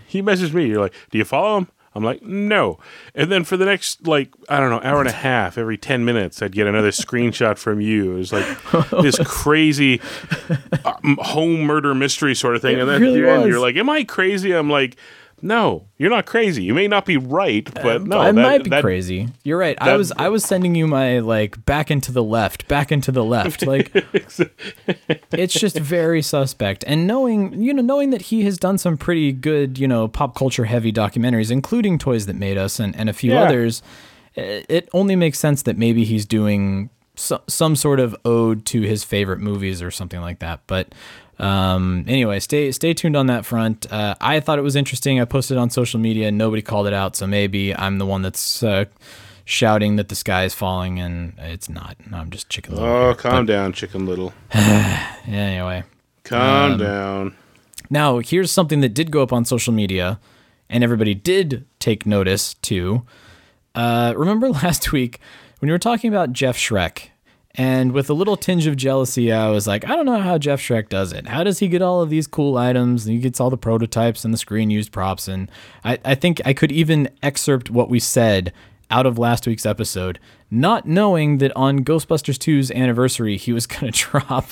He messaged me. You're like, do you follow him? I'm like, no. And then for the next, like, I don't know, hour and a half, every ten minutes, I'd get another screenshot from you. It was like this crazy um, home murder mystery sort of thing. It and then really at the end, you're like, am I crazy? I'm like, no, you're not crazy. You may not be right, but no, I that, might be that, crazy. You're right. That, I was I was sending you my like back into the left, back into the left. Like it's just very suspect. And knowing you know knowing that he has done some pretty good you know pop culture heavy documentaries, including Toys That Made Us and, and a few yeah. others, it only makes sense that maybe he's doing so, some sort of ode to his favorite movies or something like that. But Um, anyway, stay, stay tuned on that front. Uh, I thought it was interesting. I posted it on social media and nobody called it out. So maybe I'm the one that's, uh, shouting that the sky is falling and it's not, I'm just Chicken Little. Oh, here, calm but, down, Chicken Little. Anyway. Calm um, down. Now here's something that did go up on social media and everybody did take notice to, uh, remember last week when we were talking about Jeff Shrek? And with a little tinge of jealousy, I was like, I don't know how Jeff Shrek does it. How does he get all of these cool items? And he gets all the prototypes and the screen used props. And I, I think I could even excerpt what we said out of last week's episode, not knowing that on Ghostbusters two's anniversary, he was going to drop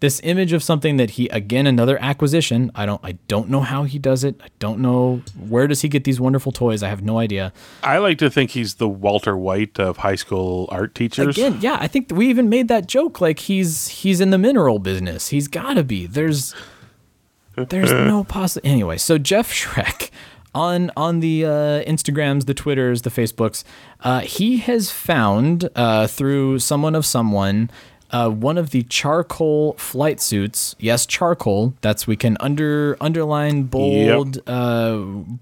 this image of something that he, again, another acquisition. I don't, I don't know how he does it. I don't know. Where does he get these wonderful toys? I have no idea. I like to think he's the Walter White of high school art teachers. Again, yeah, I think we even made that joke. Like he's, he's in the mineral business. He's gotta be, there's, there's no possible. Anyway, so Jeff Shrek on, on the, uh, Instagrams, the Twitters, the Facebooks, uh, he has found, uh, through someone of someone, Uh, one of the charcoal flight suits. Yes, charcoal. That's we can under underline, bold, yep. uh,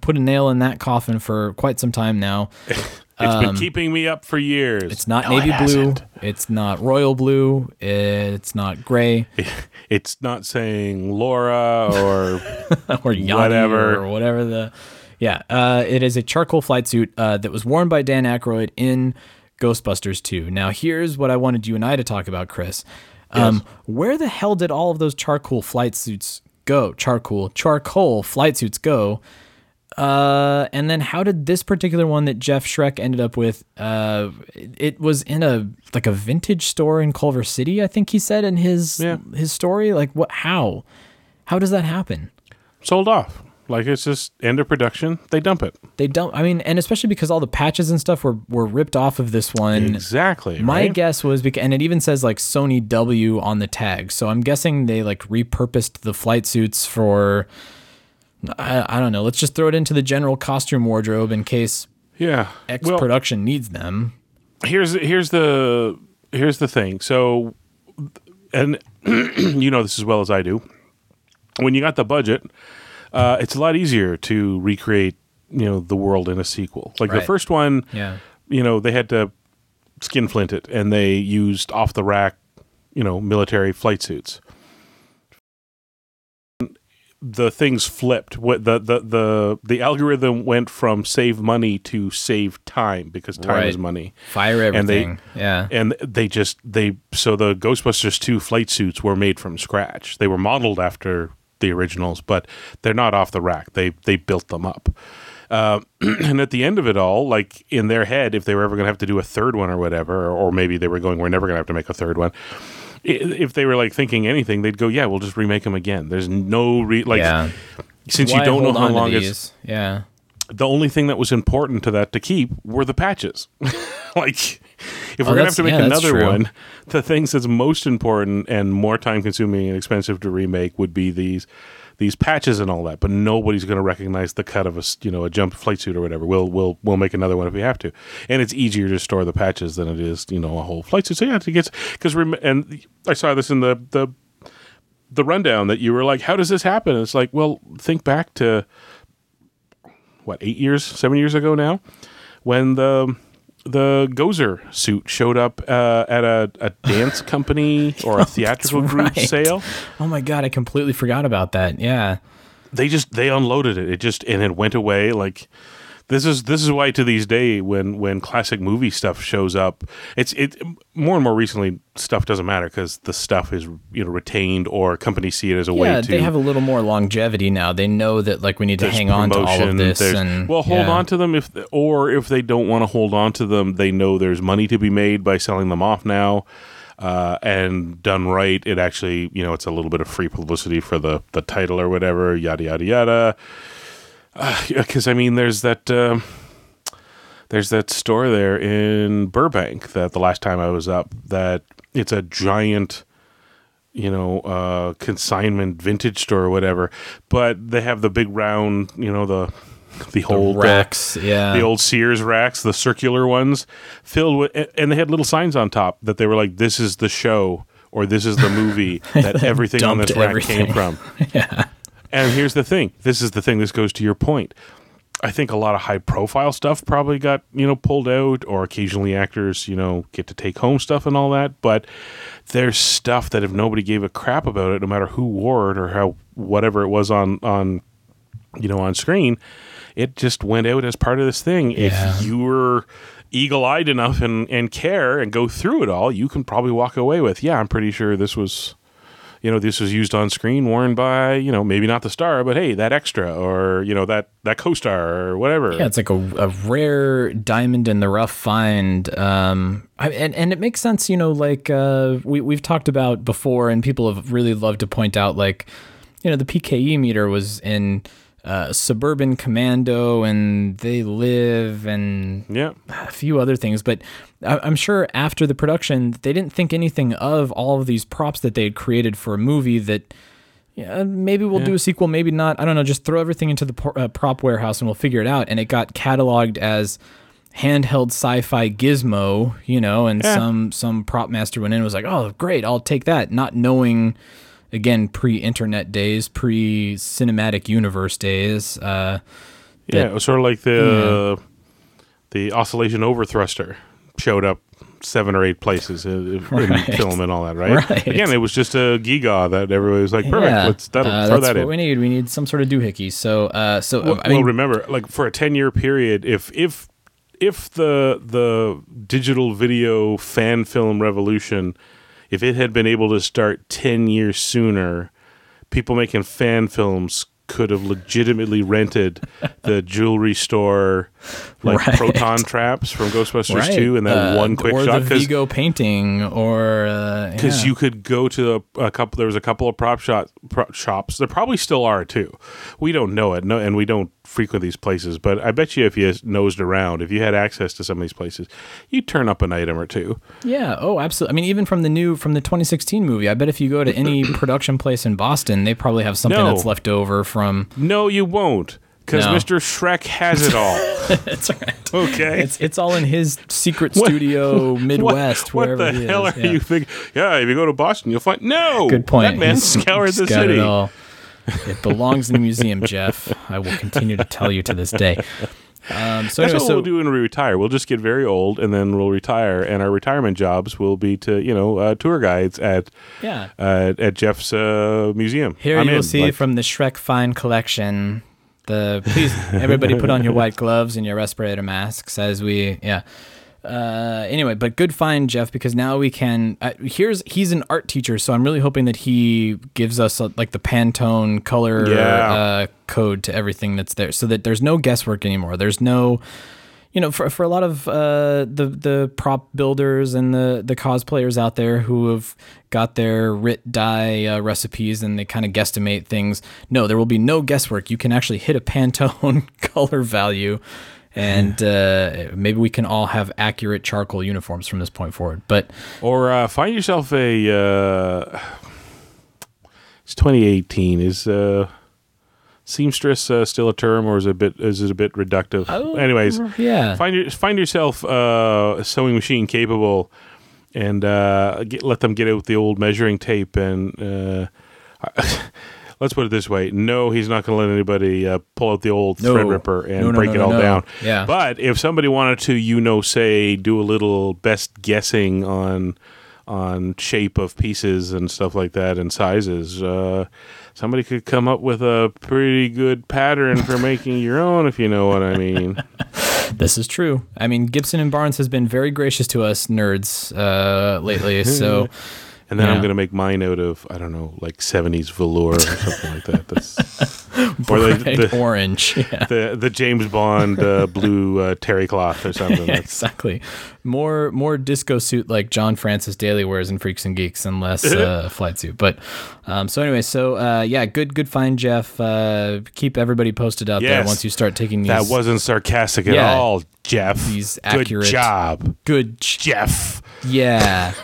put a nail in that coffin for quite some time now. It's um, been keeping me up for years. It's not no, navy it blue. Hasn't. It's not royal blue. It's not gray. It's not saying Laura or or whatever or whatever the. Yeah, uh, it is a charcoal flight suit uh, that was worn by Dan Aykroyd in Ghostbusters two. Now, here's what I wanted you and I to talk about, Chris. Um, yes. Where the hell did all of those charcoal flight suits go? Charcoal, charcoal flight suits go. Uh, and then how did this particular one that Jeff Shrek ended up with? Uh, it, it was in a like a vintage store in Culver City, I think he said in his yeah. his story. Like what? How? How does that happen? Sold off. Like, it's just end of production. They dump it. They dump. I mean, and especially because all the patches and stuff were, were ripped off of this one. Exactly. My right? guess was, because, and it even says, like, Sony W on the tag. So I'm guessing they, like, repurposed the flight suits for, I, I don't know, let's just throw it into the general costume wardrobe in case yeah. X well, production needs them. Here's here's the Here's the thing. So, and you know this as well as I do. When you got the budget, Uh, it's a lot easier to recreate, you know, the world in a sequel. Like right. the first one, yeah. you know, they had to skin flint it, and they used off the rack, you know, military flight suits. the things flipped. What the, the the the algorithm went from save money to save time, because time right. is money. Fire everything. And they, yeah. And they just they so the Ghostbusters two flight suits were made from scratch. They were modeled after the originals, but they're not off the rack. They they built them up. Uh, and at the end of it all, like in their head, if they were ever going to have to do a third one or whatever, or, or maybe they were going, we're never going to have to make a third one. If they were like thinking anything, they'd go, yeah, we'll just remake them again. There's no re like yeah. since Why you don't know how long it's yeah. The only thing that was important to that to keep were the patches. Like if oh, we're gonna have to make yeah, another one, the things that's most important and more time consuming and expensive to remake would be these these patches and all that. But nobody's gonna recognize the cut of a you know a jump flight suit or whatever. We'll we'll we'll make another one if we have to. And it's easier to store the patches than it is you know a whole flight suit. So yeah, it gets because rem- and I saw this in the the the rundown that you were like, how does this happen? And it's like, well, think back to what eight years, seven years ago now, when the the Gozer suit showed up uh, at a, a dance company or a theatrical group right. sale. Oh my god, I completely forgot about that. Yeah, they just they unloaded it. It just and it went away. Like this is this is why to these day when when classic movie stuff shows up, it's it more and more recently stuff doesn't matter because the stuff is you know retained or companies see it as a yeah, way to. Yeah, they have a little more longevity now. They know that like we need to hang on to all of this and well hold yeah. on to them if or if they don't want to hold on to them, they know there's money to be made by selling them off now. Uh, and done right, it actually you know it's a little bit of free publicity for the the title or whatever. Yada yada yada. Because uh, I mean, there's that uh, there's that store there in Burbank that the last time I was up, that it's a giant, you know, uh, consignment vintage store or whatever. But they have the big round, you know, the the, the old racks, uh, yeah, the old Sears racks, the circular ones filled with, and they had little signs on top that they were like, "This is the show" or "This is the movie" that everything on this everything. rack came from. yeah. And here's the thing. This is the thing. This goes to your point. I think a lot of high-profile stuff probably got, you know, pulled out, or occasionally actors, you know, get to take home stuff and all that. But there's stuff that if nobody gave a crap about it, no matter who wore it or how whatever it was on, on you know, on screen, it just went out as part of this thing. Yeah. If you were eagle-eyed enough and, and care and go through it all, you can probably walk away with, yeah, I'm pretty sure this was... You know, this was used on screen, worn by, you know, maybe not the star, but hey, that extra or, you know, that, that co-star or whatever. Yeah, it's like a, a rare diamond in the rough find. Um, I, and, and it makes sense, you know, like uh, we, we've talked about before, and people have really loved to point out, like, you know, the P K E meter was in uh, Suburban Commando and They Live and yeah. a few other things, but... I'm sure after the production, they didn't think anything of all of these props that they had created for a movie that yeah, maybe we'll yeah. do a sequel, maybe not. I don't know. Just throw everything into the pro- uh, prop warehouse and we'll figure it out. And it got cataloged as handheld sci-fi gizmo, you know, and yeah. some, some prop master went in and was like, oh, great, I'll take that. Not knowing, again, pre-internet days, pre-cinematic universe days. Uh, that, yeah, it was sort of like the, yeah. uh, the oscillation overthruster. Showed up seven or eight places in, right. in film and all that, right? right? Again, it was just a giga that everybody was like, perfect, yeah. let's that'll uh, throw that's that what in. We need. We need some sort of doohickey. So, uh, so well, I mean, well, remember, like for a ten-year period, if if if the the digital video fan film revolution, if it had been able to start ten years sooner, people making fan films could have legitimately rented the jewelry store like right. proton traps from Ghostbusters right. two and that uh, one quick or shot. Or the Vigo painting or... Because uh, yeah. you could go to a, a couple... There was a couple of prop shop, prop shops. There probably still are too. We don't know it no, and we don't frequent these places, but I bet you if you nosed around, if you had access to some of these places, you'd turn up an item or two. Yeah. Oh, absolutely. I mean, even from the new... From the twenty sixteen movie, I bet if you go to any production place in Boston, they probably have something no. that's left over from... From. No, you won't, because no. Mister Shrek has it all. That's right. Okay, it's it's all in his secret studio what, Midwest. What, wherever what the he hell is. are yeah. you thinking? Yeah, if you go to Boston, you'll find no. Good point. That man He's, scoured the city. It, all. It belongs in the museum, Jeff. I will continue to tell you to this day. Um, so That's anyway, what so, we'll do when we retire. We'll just get very old, and then we'll retire, and our retirement jobs will be to, you know, uh, tour guides at yeah. uh, at Jeff's uh, museum. Here I'm you in, will see like, from the Shrek Fine Collection, the please, everybody put on your white gloves and your respirator masks as we, yeah. Uh, anyway, but good find, Jeff, because now we can, uh, here's, he's an art teacher, so I'm really hoping that he gives us a, like the Pantone color yeah. uh, code to everything that's there, so that there's no guesswork anymore. There's no, you know, for, for a lot of uh, the, the prop builders and the, the cosplayers out there who have got their writ dye uh, recipes and they kind of guesstimate things. No, there will be no guesswork. You can actually hit a Pantone color value. And uh, maybe we can all have accurate charcoal uniforms from this point forward. But or uh, find yourself a. Uh, it's twenty eighteen. Is uh, seamstress uh, still a term, or is it a bit is it a bit reductive? Oh, anyways, yeah. Find your, find yourself uh, a sewing machine capable, and uh, get, let them get out the old measuring tape and. Uh, Let's put it this way. No, he's not going to let anybody uh, pull out the old no. Threadripper and no, no, break no, no, it all no. down. Yeah. But if somebody wanted to, you know, say, do a little best guessing on on shape of pieces and stuff like that and sizes, uh, somebody could come up with a pretty good pattern for making your own, if you know what I mean. This is true. I mean, Gibson and Barnes has been very gracious to us nerds uh, lately, so... And then yeah. I'm going to make mine out of, I don't know, like seventies velour or something like that. That's, or like the, the, orange. Yeah. The the James Bond uh, blue uh, terry cloth or something. Yeah, exactly. More more disco suit like John Francis Daly wears in Freaks and Geeks and less uh, flight suit. But um, so anyway, so uh, yeah, good good find, Jeff. Uh, keep everybody posted out yes. there once you start taking these. That wasn't sarcastic at yeah, all, Jeff. These accurate. Good job. Good Jeff. Yeah.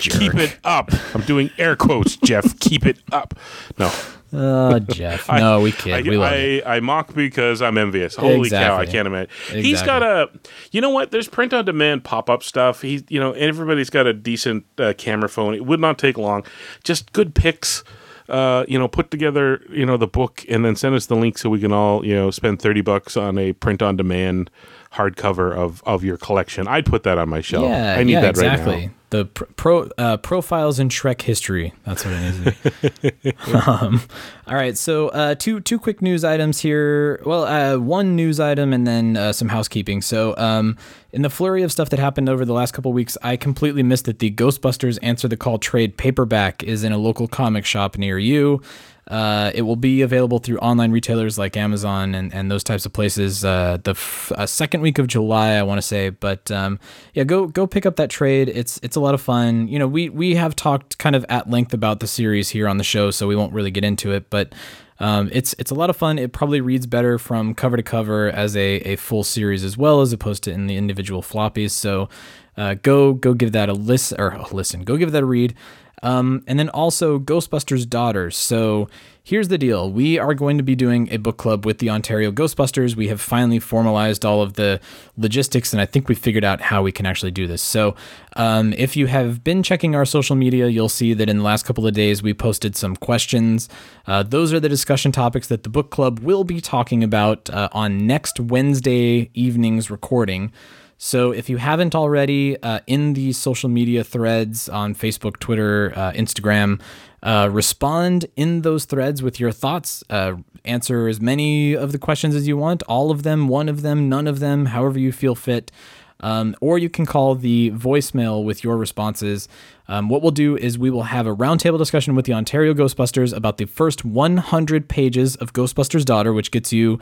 Jerk. Keep it up. I'm doing air quotes, Jeff. Keep it up. No. Oh, Jeff. No, I, we kid. I, we love I, it. I mock because I'm envious. Holy exactly. cow, I can't imagine. Exactly. He's got a, you know what? There's print-on-demand pop-up stuff. He, you know, everybody's got a decent uh, camera phone. It would not take long. Just good pics. Uh, you know, put together, you know, the book and then send us the link so we can all, you know, spend thirty bucks on a print-on-demand hardcover of, of your collection. I'd put that on my shelf. Yeah, I need yeah, that exactly. right now. The pro uh, profiles in Shrek history. That's what it needs to be. um, all right. So uh, two two quick news items here. Well, uh, one news item and then uh, some housekeeping. So um, in the flurry of stuff that happened over the last couple of weeks, I completely missed that the Ghostbusters Answer the Call trade paperback is in a local comic shop near you. Uh, it will be available through online retailers like Amazon and, and those types of places uh, the f- uh, second week of July, I want to say. But um, yeah, go go pick up that trade. It's it's a lot of fun. You know, we we have talked kind of at length about the series here on the show, so we won't really get into it. But um, it's it's a lot of fun. It probably reads better from cover to cover as a, a full series as well, as opposed to in the individual floppies. So uh, go go give that a listen or oh, listen. Go give that a read. Um, and then also Ghostbusters Daughter. So here's the deal. We are going to be doing a book club with the Ontario Ghostbusters. We have finally formalized all of the logistics, and I think we figured out how we can actually do this. So um, if you have been checking our social media, you'll see that in the last couple of days we posted some questions. Uh, those are the discussion topics that the book club will be talking about uh, on next Wednesday evening's recording. So if you haven't already, uh, in the social media threads on Facebook, Twitter, uh, Instagram, uh, respond in those threads with your thoughts. Uh, answer as many of the questions as you want, all of them, one of them, none of them, however you feel fit. Um, or you can call the voicemail with your responses. Um, what we'll do is we will have a roundtable discussion with the Ontario Ghostbusters about the first one hundred pages of Ghostbusters Daughter, which gets you...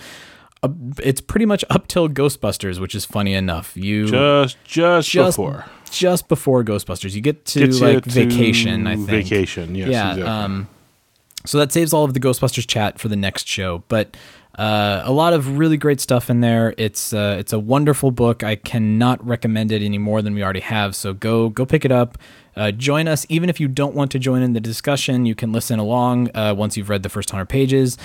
It's pretty much up till Ghostbusters, which is funny enough. You just just, just before, just before Ghostbusters, you get to Gets like to vacation. I think vacation, yes, yeah. Exactly. Um, so that saves all of the Ghostbusters chat for the next show. But uh, a lot of really great stuff in there. It's uh, it's a wonderful book. I cannot recommend it any more than we already have. So go go pick it up. Uh, join us. Even if you don't want to join in the discussion, you can listen along uh, once you've read the first one hundred pages,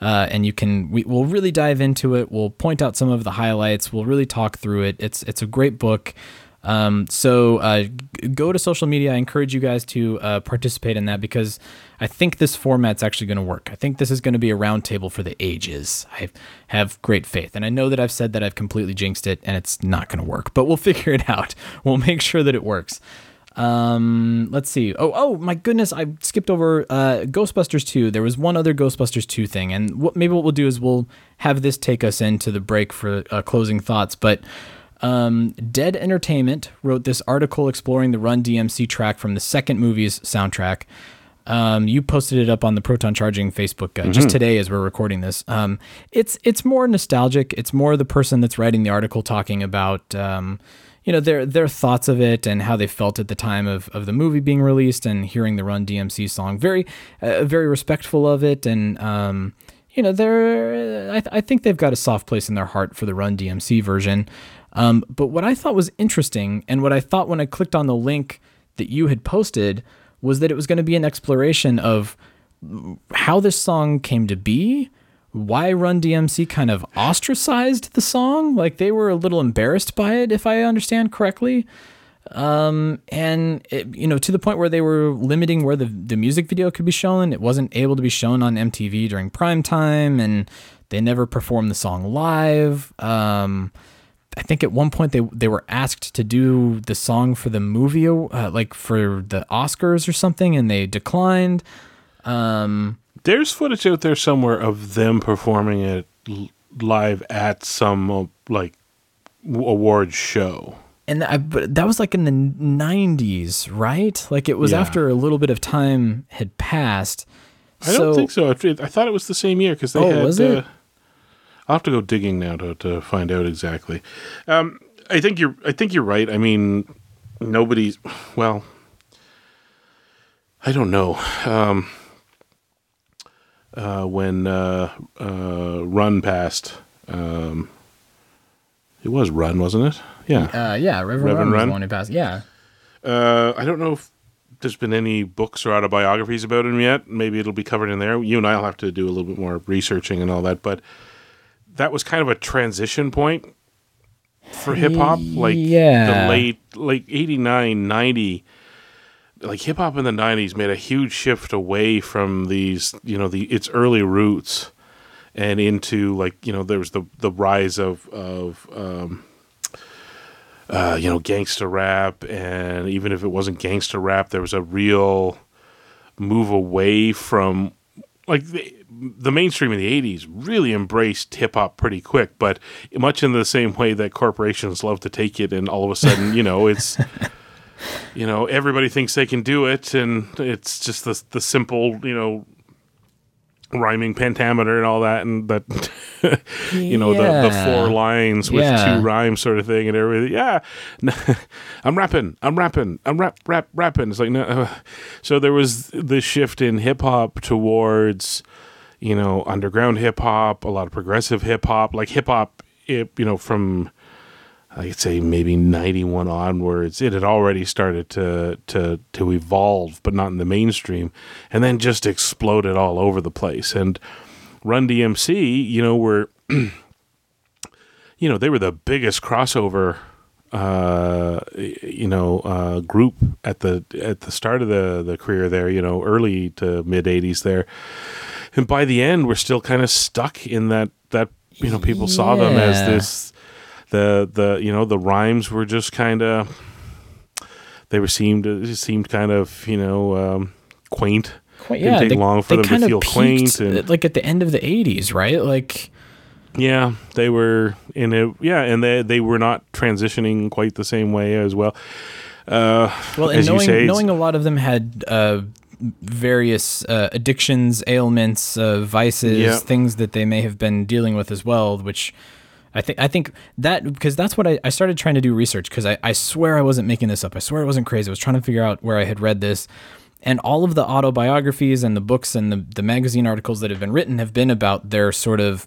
uh, and you can we, we'll really dive into it. We'll point out some of the highlights. We'll really talk through it. It's it's a great book. Um, so uh, go to social media. I encourage you guys to uh, participate in that, because I think this format's actually going to work. I think this is going to be a roundtable for the ages. I have great faith. And I know that I've said that I've completely jinxed it and it's not going to work, but we'll figure it out. We'll make sure that it works. Um, let's see. Oh, oh my goodness. I skipped over, uh, Ghostbusters two. There was one other Ghostbusters two thing. And what, maybe what we'll do is we'll have this take us into the break for uh, closing thoughts. But, um, Dead Entertainment wrote this article exploring the Run D M C track from the second movie's soundtrack. Um, you posted it up on the Proton Charging Facebook uh, mm-hmm. just today as we're recording this. Um, it's, it's more nostalgic. It's more the person that's writing the article talking about, um, you know, their their thoughts of it and how they felt at the time of, of the movie being released and hearing the Run D M C song. Very, uh, very respectful of it. And, um, you know, they're I, th- I think they've got a soft place in their heart for the Run D M C version. Um, but what I thought was interesting, and what I thought when I clicked on the link that you had posted, was that it was going to be an exploration of how this song came to be, why Run D M C kind of ostracized the song. Like, they were a little embarrassed by it, if I understand correctly. Um, and it, you know, to the point where they were limiting where the, the music video could be shown. It wasn't able to be shown on M T V during prime time, and they never performed the song live. Um, I think at one point they, they were asked to do the song for the movie, uh, like for the Oscars or something, and they declined. Um, There's footage out there somewhere of them performing it live at some like award show. And I, but that was like in the nineties, right? Like it was yeah. after a little bit of time had passed. I so, don't think so. I, I thought it was the same year because they oh, had. Was it? Uh, I'll have to go digging now to to find out exactly. Um, I think you're. I think you're right. I mean, nobody's. Well, I don't know. Um, Uh, when uh, uh, Run passed, um, it was Run, wasn't it? Yeah, uh, yeah. Reverend, Reverend Run, Run was the one who passed. Yeah. Uh, I don't know if there's been any books or autobiographies about him yet. Maybe it'll be covered in there. You and I'll have to do a little bit more researching and all that. But that was kind of a transition point for hip hop, like yeah. the late, like eighty-nine, ninety. Like hip hop in the nineties made a huge shift away from these, you know, the its early roots, and into like, you know, there was the the rise of of um, uh, you know, gangster rap, and even if it wasn't gangster rap, there was a real move away from like the, the mainstream in the eighties really embraced hip hop pretty quick, but much in the same way that corporations love to take it, and all of a sudden, you know, it's. You know, everybody thinks they can do it, and it's just the the simple, you know, rhyming pentameter and all that, and that, you know, yeah. the, the four lines with yeah. two rhymes sort of thing, and everything. Yeah, I'm rapping, I'm rapping, I'm rap, rap, rapping. It's like no. So there was this shift in hip hop towards, you know, underground hip hop, a lot of progressive hip hop, like hip hop, you know, from. I'd say maybe ninety-one onwards, it had already started to to to evolve, but not in the mainstream, and then just exploded all over the place. And Run D M C, you know, were, you know, they were the biggest crossover, uh, you know, uh, group at the at the start of the the career there, you know, early to mid eighties there, and by the end, we're still kind of stuck in that that you know people yeah. saw them as this. The the you know the rhymes were just kind of they were seemed seemed kind of you know um, quaint. Quite, yeah, didn't take they, long for them kind to feel peaked, quaint and, like at the end of the eighties, right? Like yeah, they were in a yeah, and they they were not transitioning quite the same way as well. Uh, well, and as knowing you say, knowing a lot of them had uh, various uh, addictions, ailments, uh, vices, yeah. things that they may have been dealing with as well, which. I think I think that because that's what I, I started trying to do research because I, I swear I wasn't making this up. I swear it wasn't crazy. I was trying to figure out where I had read this. And all of the autobiographies and the books and the, the magazine articles that have been written have been about their sort of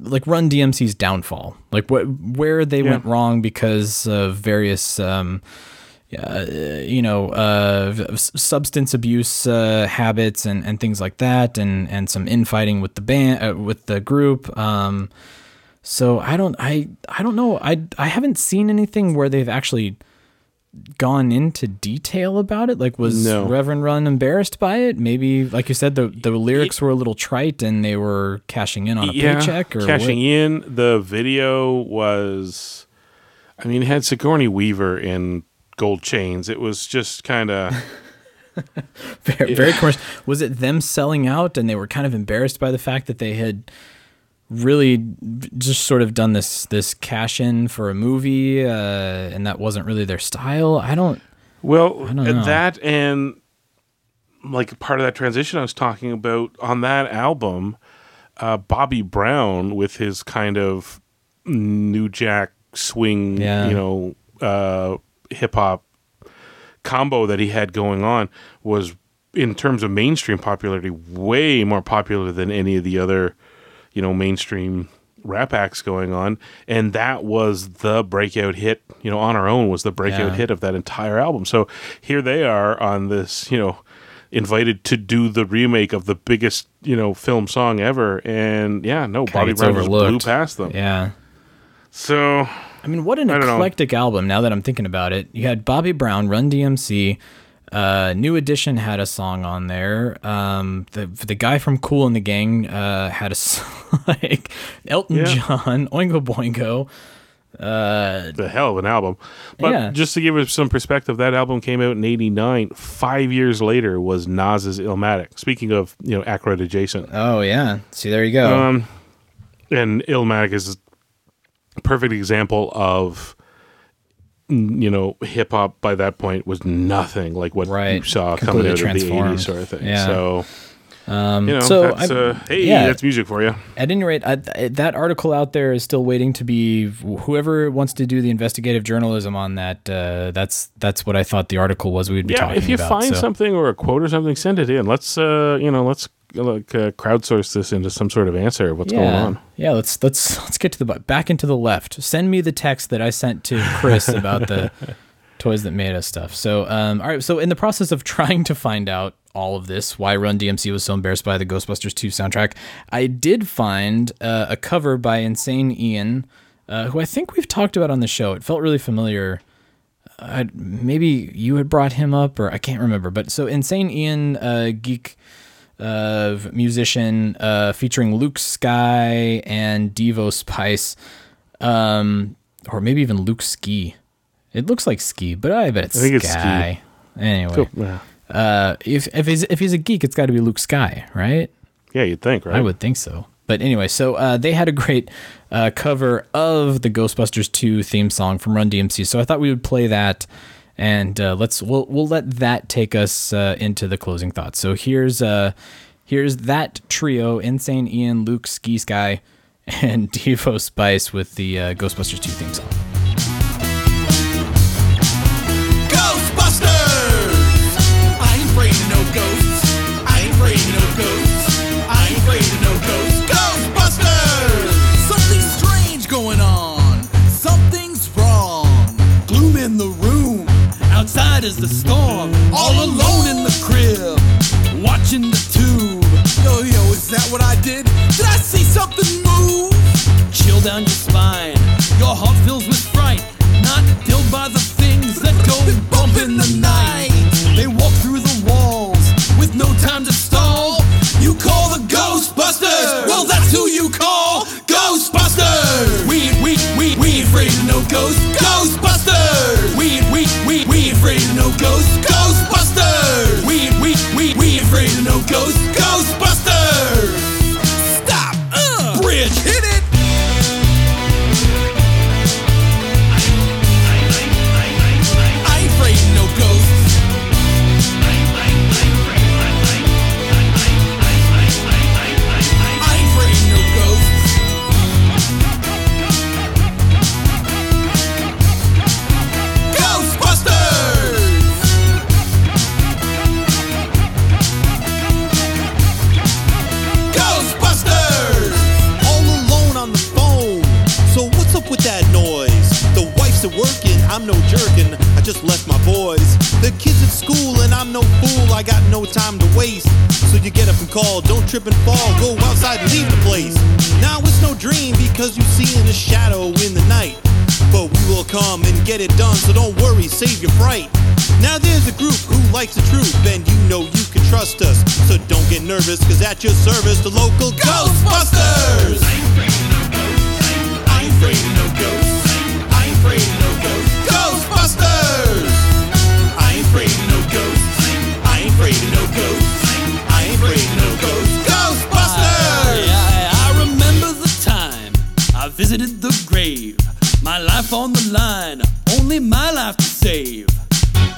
like Run D M C's downfall, like what where they yeah. went wrong because of various, um, uh, you know, uh, substance abuse uh, habits and, and things like that. And, and some infighting with the band, uh, with the group. Um So I don't I I don't know I I haven't seen anything where they've actually gone into detail about it? Like, was no. Reverend Run embarrassed by it? Maybe, like you said, the, the lyrics were a little trite and they were cashing in on a yeah, paycheck. Or cashing what? in. The video was, I mean, it had Sigourney Weaver in gold chains. It was just kind of... very, very commercial. Was it them selling out and they were kind of embarrassed by the fact that they had... really just sort of done this this cash in for a movie, uh, and that wasn't really their style? I don't well I don't know. That, and like part of that transition I was talking about on that album, uh, Bobby Brown with his kind of New Jack swing, yeah. you know, uh, hip hop combo that he had going on was, in terms of mainstream popularity, way more popular than any of the other, you know, mainstream rap acts going on. And that was the breakout hit, you know, On Our Own was the breakout yeah. hit of that entire album. So here they are on this, you know, invited to do the remake of the biggest, you know, film song ever. And yeah, no, Kinda Bobby Brown just blew past them. Yeah. So, I mean, what an eclectic know. album now that I'm thinking about it. You had Bobby Brown, Run D M C, Uh, New Edition had a song on there. Um, the the guy from Kool and the Gang uh, had a song, like Elton yeah. John, Oingo Boingo. Uh, the hell of an album. But yeah. just to give it some perspective, that album came out in eighty-nine. Five years later was Nas's Illmatic. Speaking of, you know, Aykroyd adjacent. Oh yeah, see, there you go. Um, and Illmatic is a perfect example of, you know, hip hop by that point was nothing like what right. you saw Completely coming out of the eighties sort of thing. Yeah. So, um, you know, so that's, I, uh, hey, yeah. that's music for you. At any rate, I, that article out there is still waiting to be, whoever wants to do the investigative journalism on that. Uh, that's, that's what I thought the article was we would be yeah, talking about. If you about, find so. something or a quote or something, send it in. Let's, uh, you know, let's, like uh, crowdsource this into some sort of answer of what's yeah. going on. Yeah, let's let's let's get to the back into the left. Send me the text that I sent to Chris about the Toys That Made Us stuff. So, um, all right. So, in the process of trying to find out all of this, why Run D M C was so embarrassed by the Ghostbusters two soundtrack, I did find uh, a cover by Insane Ian, uh, who I think we've talked about on the show. It felt really familiar. I'd, maybe you had brought him up, or I can't remember. But so, Insane Ian, uh, geek. Of uh, musician uh, featuring Luke Ski and Devo Spice, um, or maybe even Luke Ski. It looks like Ski, but I bet it's I think Sky. It's Ski. Anyway, cool. yeah. uh, if if he's if he's a geek, it's got to be Luke Ski, right? Yeah, you'd think, right? I would think so. But anyway, so uh, they had a great uh, cover of the Ghostbusters two theme song from Run D M C. So I thought we would play that. And uh, let's we'll we'll let that take us uh, into the closing thoughts. So here's uh here's that trio: Insane Ian, Luke Ski Sky, and Devo Spice with the uh, Ghostbusters two theme song. Ghostbusters! I ain't afraid of no ghosts. I ain't afraid of no ghosts. I ain't afraid of no ghosts. Ghostbusters! Something strange going on. Something's wrong. Gloom in the room. Outside is the storm, all alone in the crib, watching the tube. Yo, yo, is that what I did? Did I see something move? Chill down your spine, your heart fills with fright. Not killed by the things that go bump in the night. They walk through the walls with no time to stall. You call the Ghostbusters, well that's who you call. Ghostbusters! We, we, we, we ain't afraid of no ghosts. Ghostbusters! We, we, we, we ain't afraid of no ghosts. Ghostbusters! We, we, we, we ain't afraid of no ghosts. Ghostbusters! Stop! Uh, bridge! Hit it! I ain't afraid of no ghosts. With that noise, the wife's at work and I'm no jerkin', I just left my boys. The kids at school and I'm no fool, I got no time to waste. So you get up and call, don't trip and fall, go outside and leave the place. Now it's no dream because you see in a shadow in the night, but we will come and get it done, so don't worry, save your fright. Now there's a group who likes the truth, and you know you can trust us. So don't get nervous, cause at your service, the local Ghostbusters! I ain't afraid of no ghosts. I ain't afraid of no ghosts. I ain't afraid of no ghosts. Ghostbusters! I ain't afraid of no ghosts. I ain't afraid of no ghosts. I ain't afraid of no ghosts. Ghostbusters! I, I, I remember the time I visited the grave. My life on the line, only my life to save.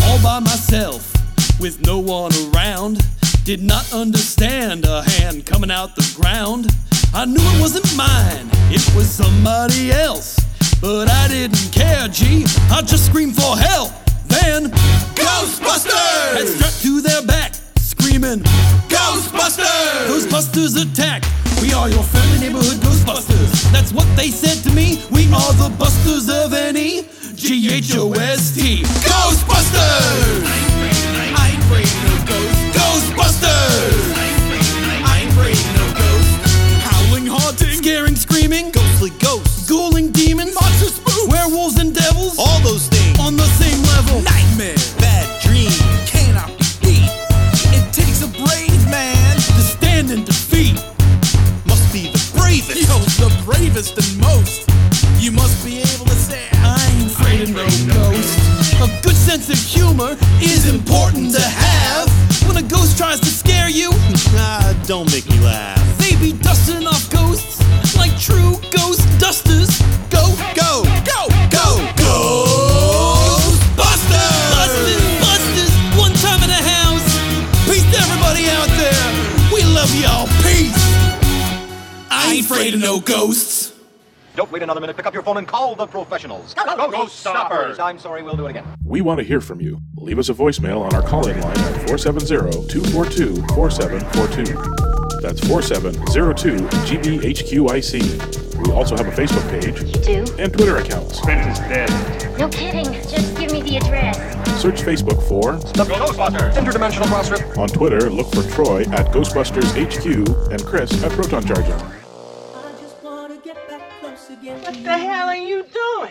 All by myself, with no one around. Did not understand a hand coming out the ground. I knew it wasn't mine, it was somebody else. But I didn't care, gee, I just screamed for help. Then, Ghostbusters! Had strapped to their back, screaming, Ghostbusters! Ghostbusters attack! We are your friendly neighborhood Ghostbusters. That's what they said to me. We are the busters of any G H O S T. Ghostbusters! I ain't afraid, I ain't afraid no ghosts. Ghostbusters! I ain't afraid, I ain't no ghosts. Howling, haunting, scaring, screaming, ghostly ghosts, ghouling demons, monster spooks, werewolves and devils, all those things on the same level. Nightmare, bad dream, cannot be beat. It takes a brave man to stand in defeat. Must be the bravest. Yo, the bravest and most. You must be able to say, I ain't afraid of no ghost. A good sense of humor is important to have. When a ghost tries to scare you, nah, don't make me laugh. They be dusting off ghosts like true ghost dusters. Go, go, go, go, Ghostbusters! Busters, busters, one time in a house. Peace to everybody out there. We love y'all. Peace. I ain't afraid of no ghosts. Don't wait another minute. Pick up your phone and call the professionals. Go, go, go, Stoppers. I'm sorry, we'll do it again. We want to hear from you. Leave us a voicemail on our call-in line at four seven zero, two four two, four seven four two. That's four seven zero two G B H Q I C. We also have a Facebook page. You do? And Twitter accounts. Brent is dead. No kidding. Just give me the address. Search Facebook for The Ghostbusters Interdimensional CrossRip. On Twitter, look for Troy at GhostbustersHQ and Chris at Proton Charging. What the hell are you doing?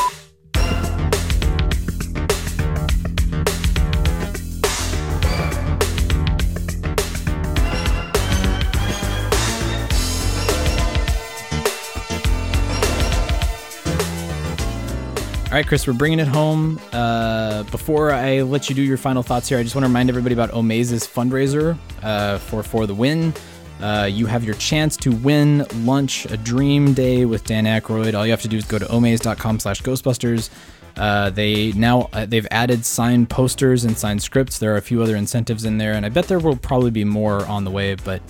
All right, Chris, we're bringing it home. Uh, before I let you do your final thoughts here, I just want to remind everybody about Omaze's fundraiser uh, for For the Win. Uh, you have your chance to win lunch, a dream day with Dan Aykroyd. All you have to do is go to omaze.com slash Ghostbusters. Uh, they now, uh, they've added signed posters and signed scripts. There are a few other incentives in there, and I bet there will probably be more on the way, but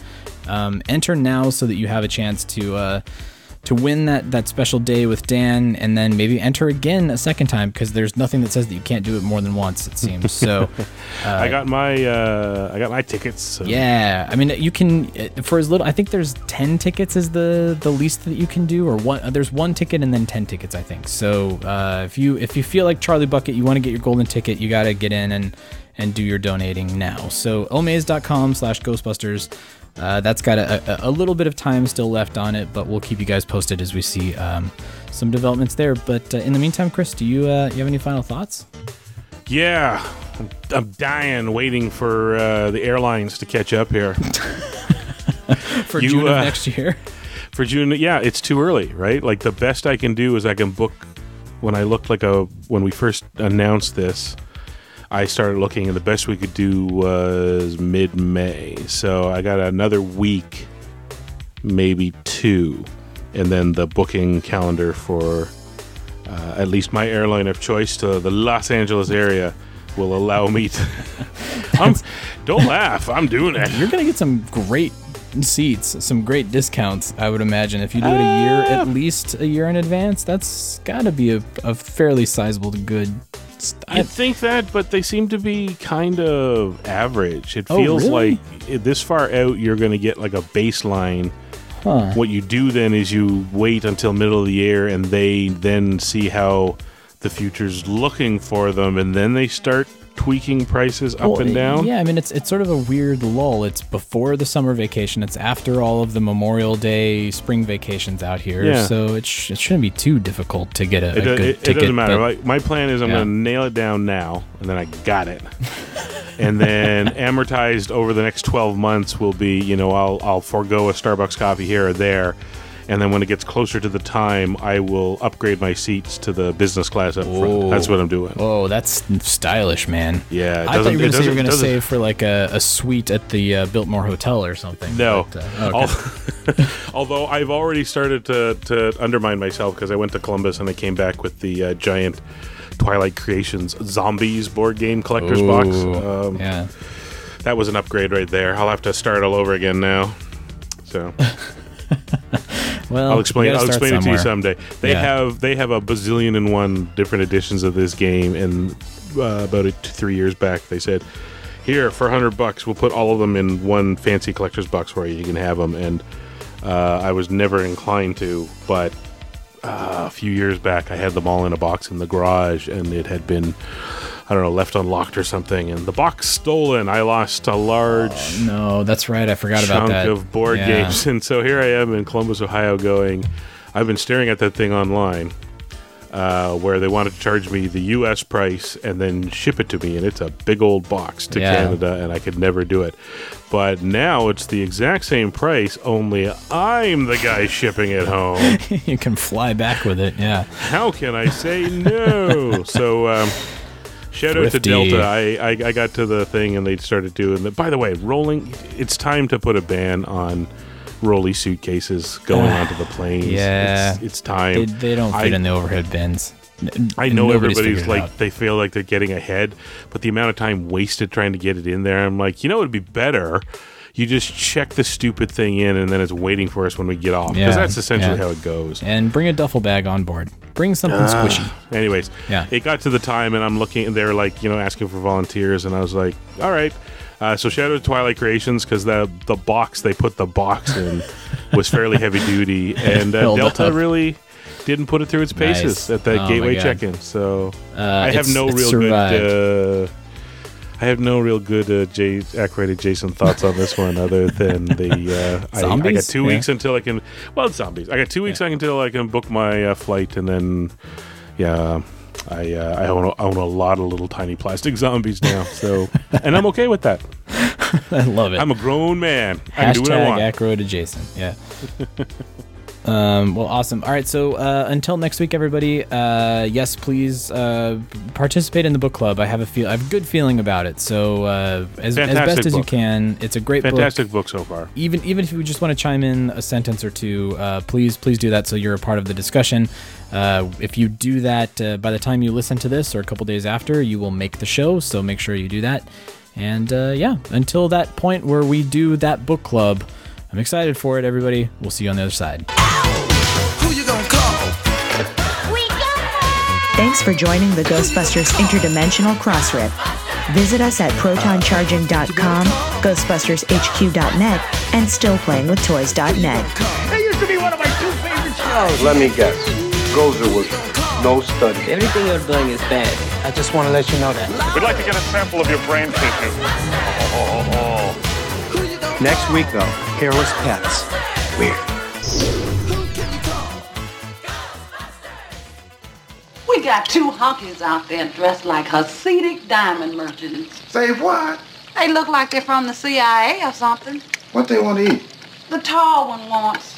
um, enter now so that you have a chance to... Uh, to win that, that special day with Dan, and then maybe enter again a second time, because there's nothing that says that you can't do it more than once, it seems. So uh, I got my uh, I got my tickets. So. Yeah, I mean, you can, for as little, I think there's ten tickets is the, the least that you can do, or one. There's one ticket and then ten tickets, I think. So uh, if you if you feel like Charlie Bucket, you want to get your golden ticket, you got to get in and, and do your donating now. So omaze.com slash Ghostbusters. Uh, that's got a, a, a little bit of time still left on it, but we'll keep you guys posted as we see um, some developments there. But uh, in the meantime, Chris, do you uh, you have any final thoughts? Yeah, I'm, I'm dying, waiting for uh, the airlines to catch up here for you, June of uh, next year. For June, yeah, it's too early, right? Like the best I can do is I can book. When I looked like a when we first announced this, I started looking, and the best we could do was mid-May. So I got another week, maybe two, and then the booking calendar for uh, at least my airline of choice to the Los Angeles area will allow me to... I'm, don't laugh. I'm doing it. You're going to get some great seats, some great discounts, I would imagine. If you do it a year, at least a year in advance, that's got to be a, a fairly sizable good... I think that, but they seem to be kind of average. It feels oh, really? like this far out, you're going to get like a baseline. Huh. What you do then is you wait until middle of the year, and they then see how the future's looking for them, and then they start tweaking prices up well, and down? Yeah, I mean, it's it's sort of a weird lull. It's before the summer vacation. It's after all of the Memorial Day spring vacations out here. Yeah. So it, sh- it shouldn't be too difficult to get a, it, a good it, it ticket. It doesn't matter. But, my plan is I'm yeah. going to nail it down now, and then I got it. And then amortized over the next twelve months will be, you know, I'll I'll forego a Starbucks coffee here or there. And then when it gets closer to the time, I will upgrade my seats to the business class up front. Whoa. That's what I'm doing. Oh, that's stylish, man. Yeah. It I thought you were going to say you were going to save for like a, a suite at the uh, Biltmore Hotel or something. No. But, uh, okay. Although I've already started to, to undermine myself because I went to Columbus and I came back with the uh, giant Twilight Creations Zombies board game collector's Ooh, box. Um, yeah. That was an upgrade right there. I'll have to start all over again now. So... Well, I'll explain. I'll explain it to you someday. They yeah. have they have a bazillion and one different editions of this game, and uh, about a, two, three years back, they said, "Here for a hundred bucks, we'll put all of them in one fancy collector's box for you. You can have them." And uh, I was never inclined to, but uh, a few years back, I had them all in a box in the garage, and it had been, I don't know, left unlocked or something, and the box stolen. I lost a large oh, no, that's right. I forgot about that chunk of board yeah. games, and so here I am in Columbus, Ohio, going. I've been staring at that thing online, uh, where they wanted to charge me the U S price and then ship it to me, and it's a big old box to yeah. Canada, and I could never do it. But now it's the exact same price, only I'm the guy shipping it home. You can fly back with it, yeah. How can I say no? So. Um, Shout Thrifty. out to Delta. I, I I got to the thing and they started doing the. By the way, rolling. It's time to put a ban on rolly suitcases going uh, onto the planes. Yeah, it's, it's time. They, they don't fit I, in the overhead bins. I know everybody's like they feel like they're getting ahead, but the amount of time wasted trying to get it in there, I'm like, you know, it'd be better. You just check the stupid thing in, and then it's waiting for us when we get off. Because yeah, that's essentially yeah. how it goes. And bring a duffel bag on board. Bring something uh, squishy. Anyways, yeah. It got to the time, and I'm looking, and they're like, you know, asking for volunteers, and I was like, all right. Uh, so shout out to Twilight Creations because the the box they put the box in was fairly heavy duty, and uh, Delta up. really didn't put it through its paces nice. at the oh gateway check-in. So uh, I have no real survived. good. Uh, I have no real good uh, Jay, Aykroyd Jason thoughts on this one other than the... Uh, zombies? I, I got two yeah. weeks until I can... Well, it's zombies. I got two weeks yeah. until I can book my uh, flight, and then, yeah, I uh, I own a, own a lot of little tiny plastic zombies now, so... And I'm okay with that. I love it. I'm a grown man. Hashtag I can do what I want. Aykroyd Jason, yeah. Um, well, awesome. All right, so uh, until next week, everybody. Uh, yes, please uh, participate in the book club. I have a feel, I have a good feeling about it. So uh, as, as best book. as you can, it's a great, fantastic book. book so far. Even even if you just want to chime in a sentence or two, uh, please please do that so you're a part of the discussion. Uh, if you do that, uh, by the time you listen to this or a couple days after, you will make the show. So make sure you do that. And uh, yeah, until that point where we do that book club. I'm excited for it, everybody. We'll see you on the other side. Who you gonna call? We got. Thanks for joining the Ghostbusters Interdimensional CrossRip. Visit us at proton charging dot com, Ghostbusters H Q dot net, and still playing with toys dot net. That used to be one of my two favorite shows. Let me guess. Gozer was no study. Everything you're doing is bad. I just want to let you know that. We'd like to get a sample of your brain tissue. Oh, oh, oh. Next week, though, hairless pets. Weird. We got two honkies out there dressed like Hasidic diamond merchants. Say what? They look like they're from the C I A or something. What they want to eat? The tall one wants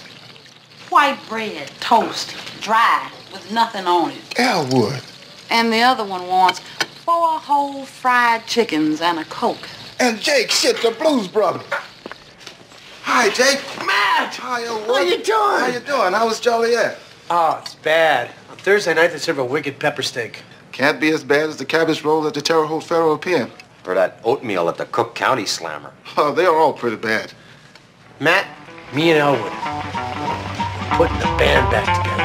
white bread, toast, dry, with nothing on it. Elwood. And the other one wants four whole fried chickens and a Coke. And Jake shit the Blues Brothers. Hi, Jake. Matt! Hi, old what are you doing? How you doing? How was Joliet? Oh, it's bad. On Thursday night, they serve a wicked pepper steak. Can't be as bad as the cabbage roll at the Terre Haute Faro Pen. Or that oatmeal at the Cook County Slammer. Oh, they are all pretty bad. Matt, me and Elwood, putting the band back together.